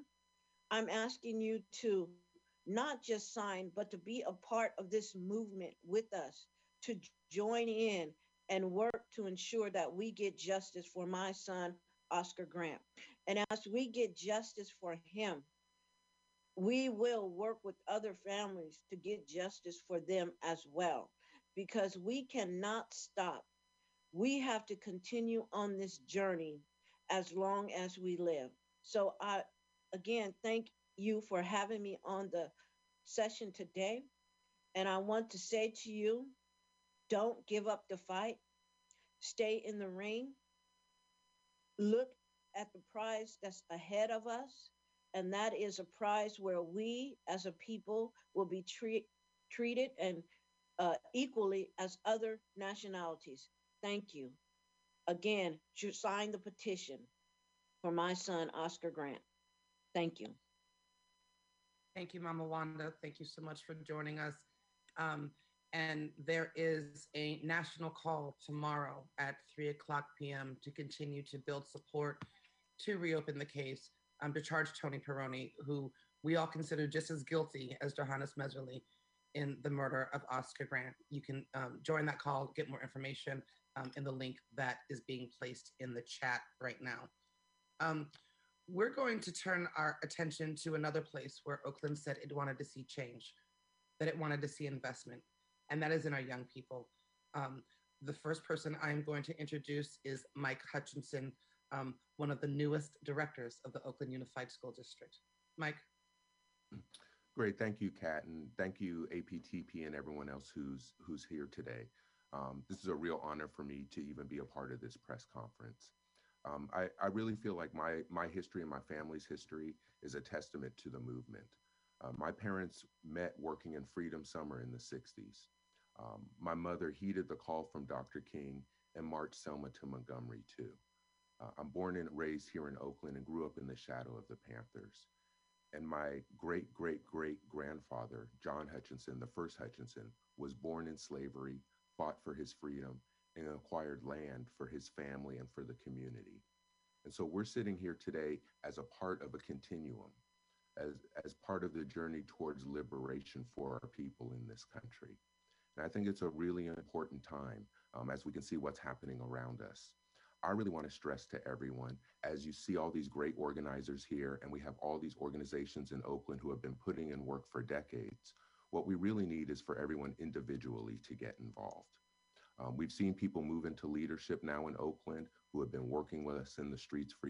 I'm asking you to not just sign, but to be a part of this movement with us, to join in and work to ensure that we get justice for my son, Oscar Grant. And as we get justice for him, we will work with other families to get justice for them as well, because we cannot stop. We have to continue on this journey as long as we live. So I, again, thank you for having me on the session today. And I want to say to you, don't give up the fight. Stay in the ring. Look at the prize that's ahead of us. And that is a prize where we as a people will be treat, treated and uh, equally as other nationalities. Thank you. Again, you sign the petition for my son, Oscar Grant. Thank you. Thank you, Mama Wanda. Thank you so much for joining us. Um, and there is a national call tomorrow at three o'clock p.m. to continue to build support to reopen the case, um, to charge Tony Peroni, who we all consider just as guilty as Johannes Messerly in the murder of Oscar Grant. You can um, join that call, get more information um, in the link that is being placed in the chat right now. Um, We're going to turn our attention to another place where Oakland said it wanted to see change, that it wanted to see investment, and that is in our young people. Um, the first person I'm going to introduce is Mike Hutchinson, um, one of the newest directors of the Oakland Unified School District. Mike. Great, thank you, Kat, and thank you, A P T P, and everyone else who's, who's here today. Um, this is a real honor for me to even be a part of this press conference. Um, I, I really feel like my, my history and my family's history is a testament to the movement. Uh, my parents met working in Freedom Summer in the sixties. Um, my mother heeded the call from Doctor King and marched Selma to Montgomery too. Uh, I'm born and raised here in Oakland and grew up in the shadow of the Panthers. And my great, great, great grandfather, John Hutchinson, the first Hutchinson, was born in slavery, fought for his freedom, and acquired land for his family and for the community. And so we're sitting here today as a part of a continuum, as, as part of the journey towards liberation for our people in this country. And I think it's a really important time um, as we can see what's happening around us. I really want to stress to everyone, as you see all these great organizers here, and we have all these organizations in Oakland who have been putting in work for decades, what we really need is for everyone individually to get involved. Um, we've seen people move into leadership now in Oakland who have been working with us in the streets for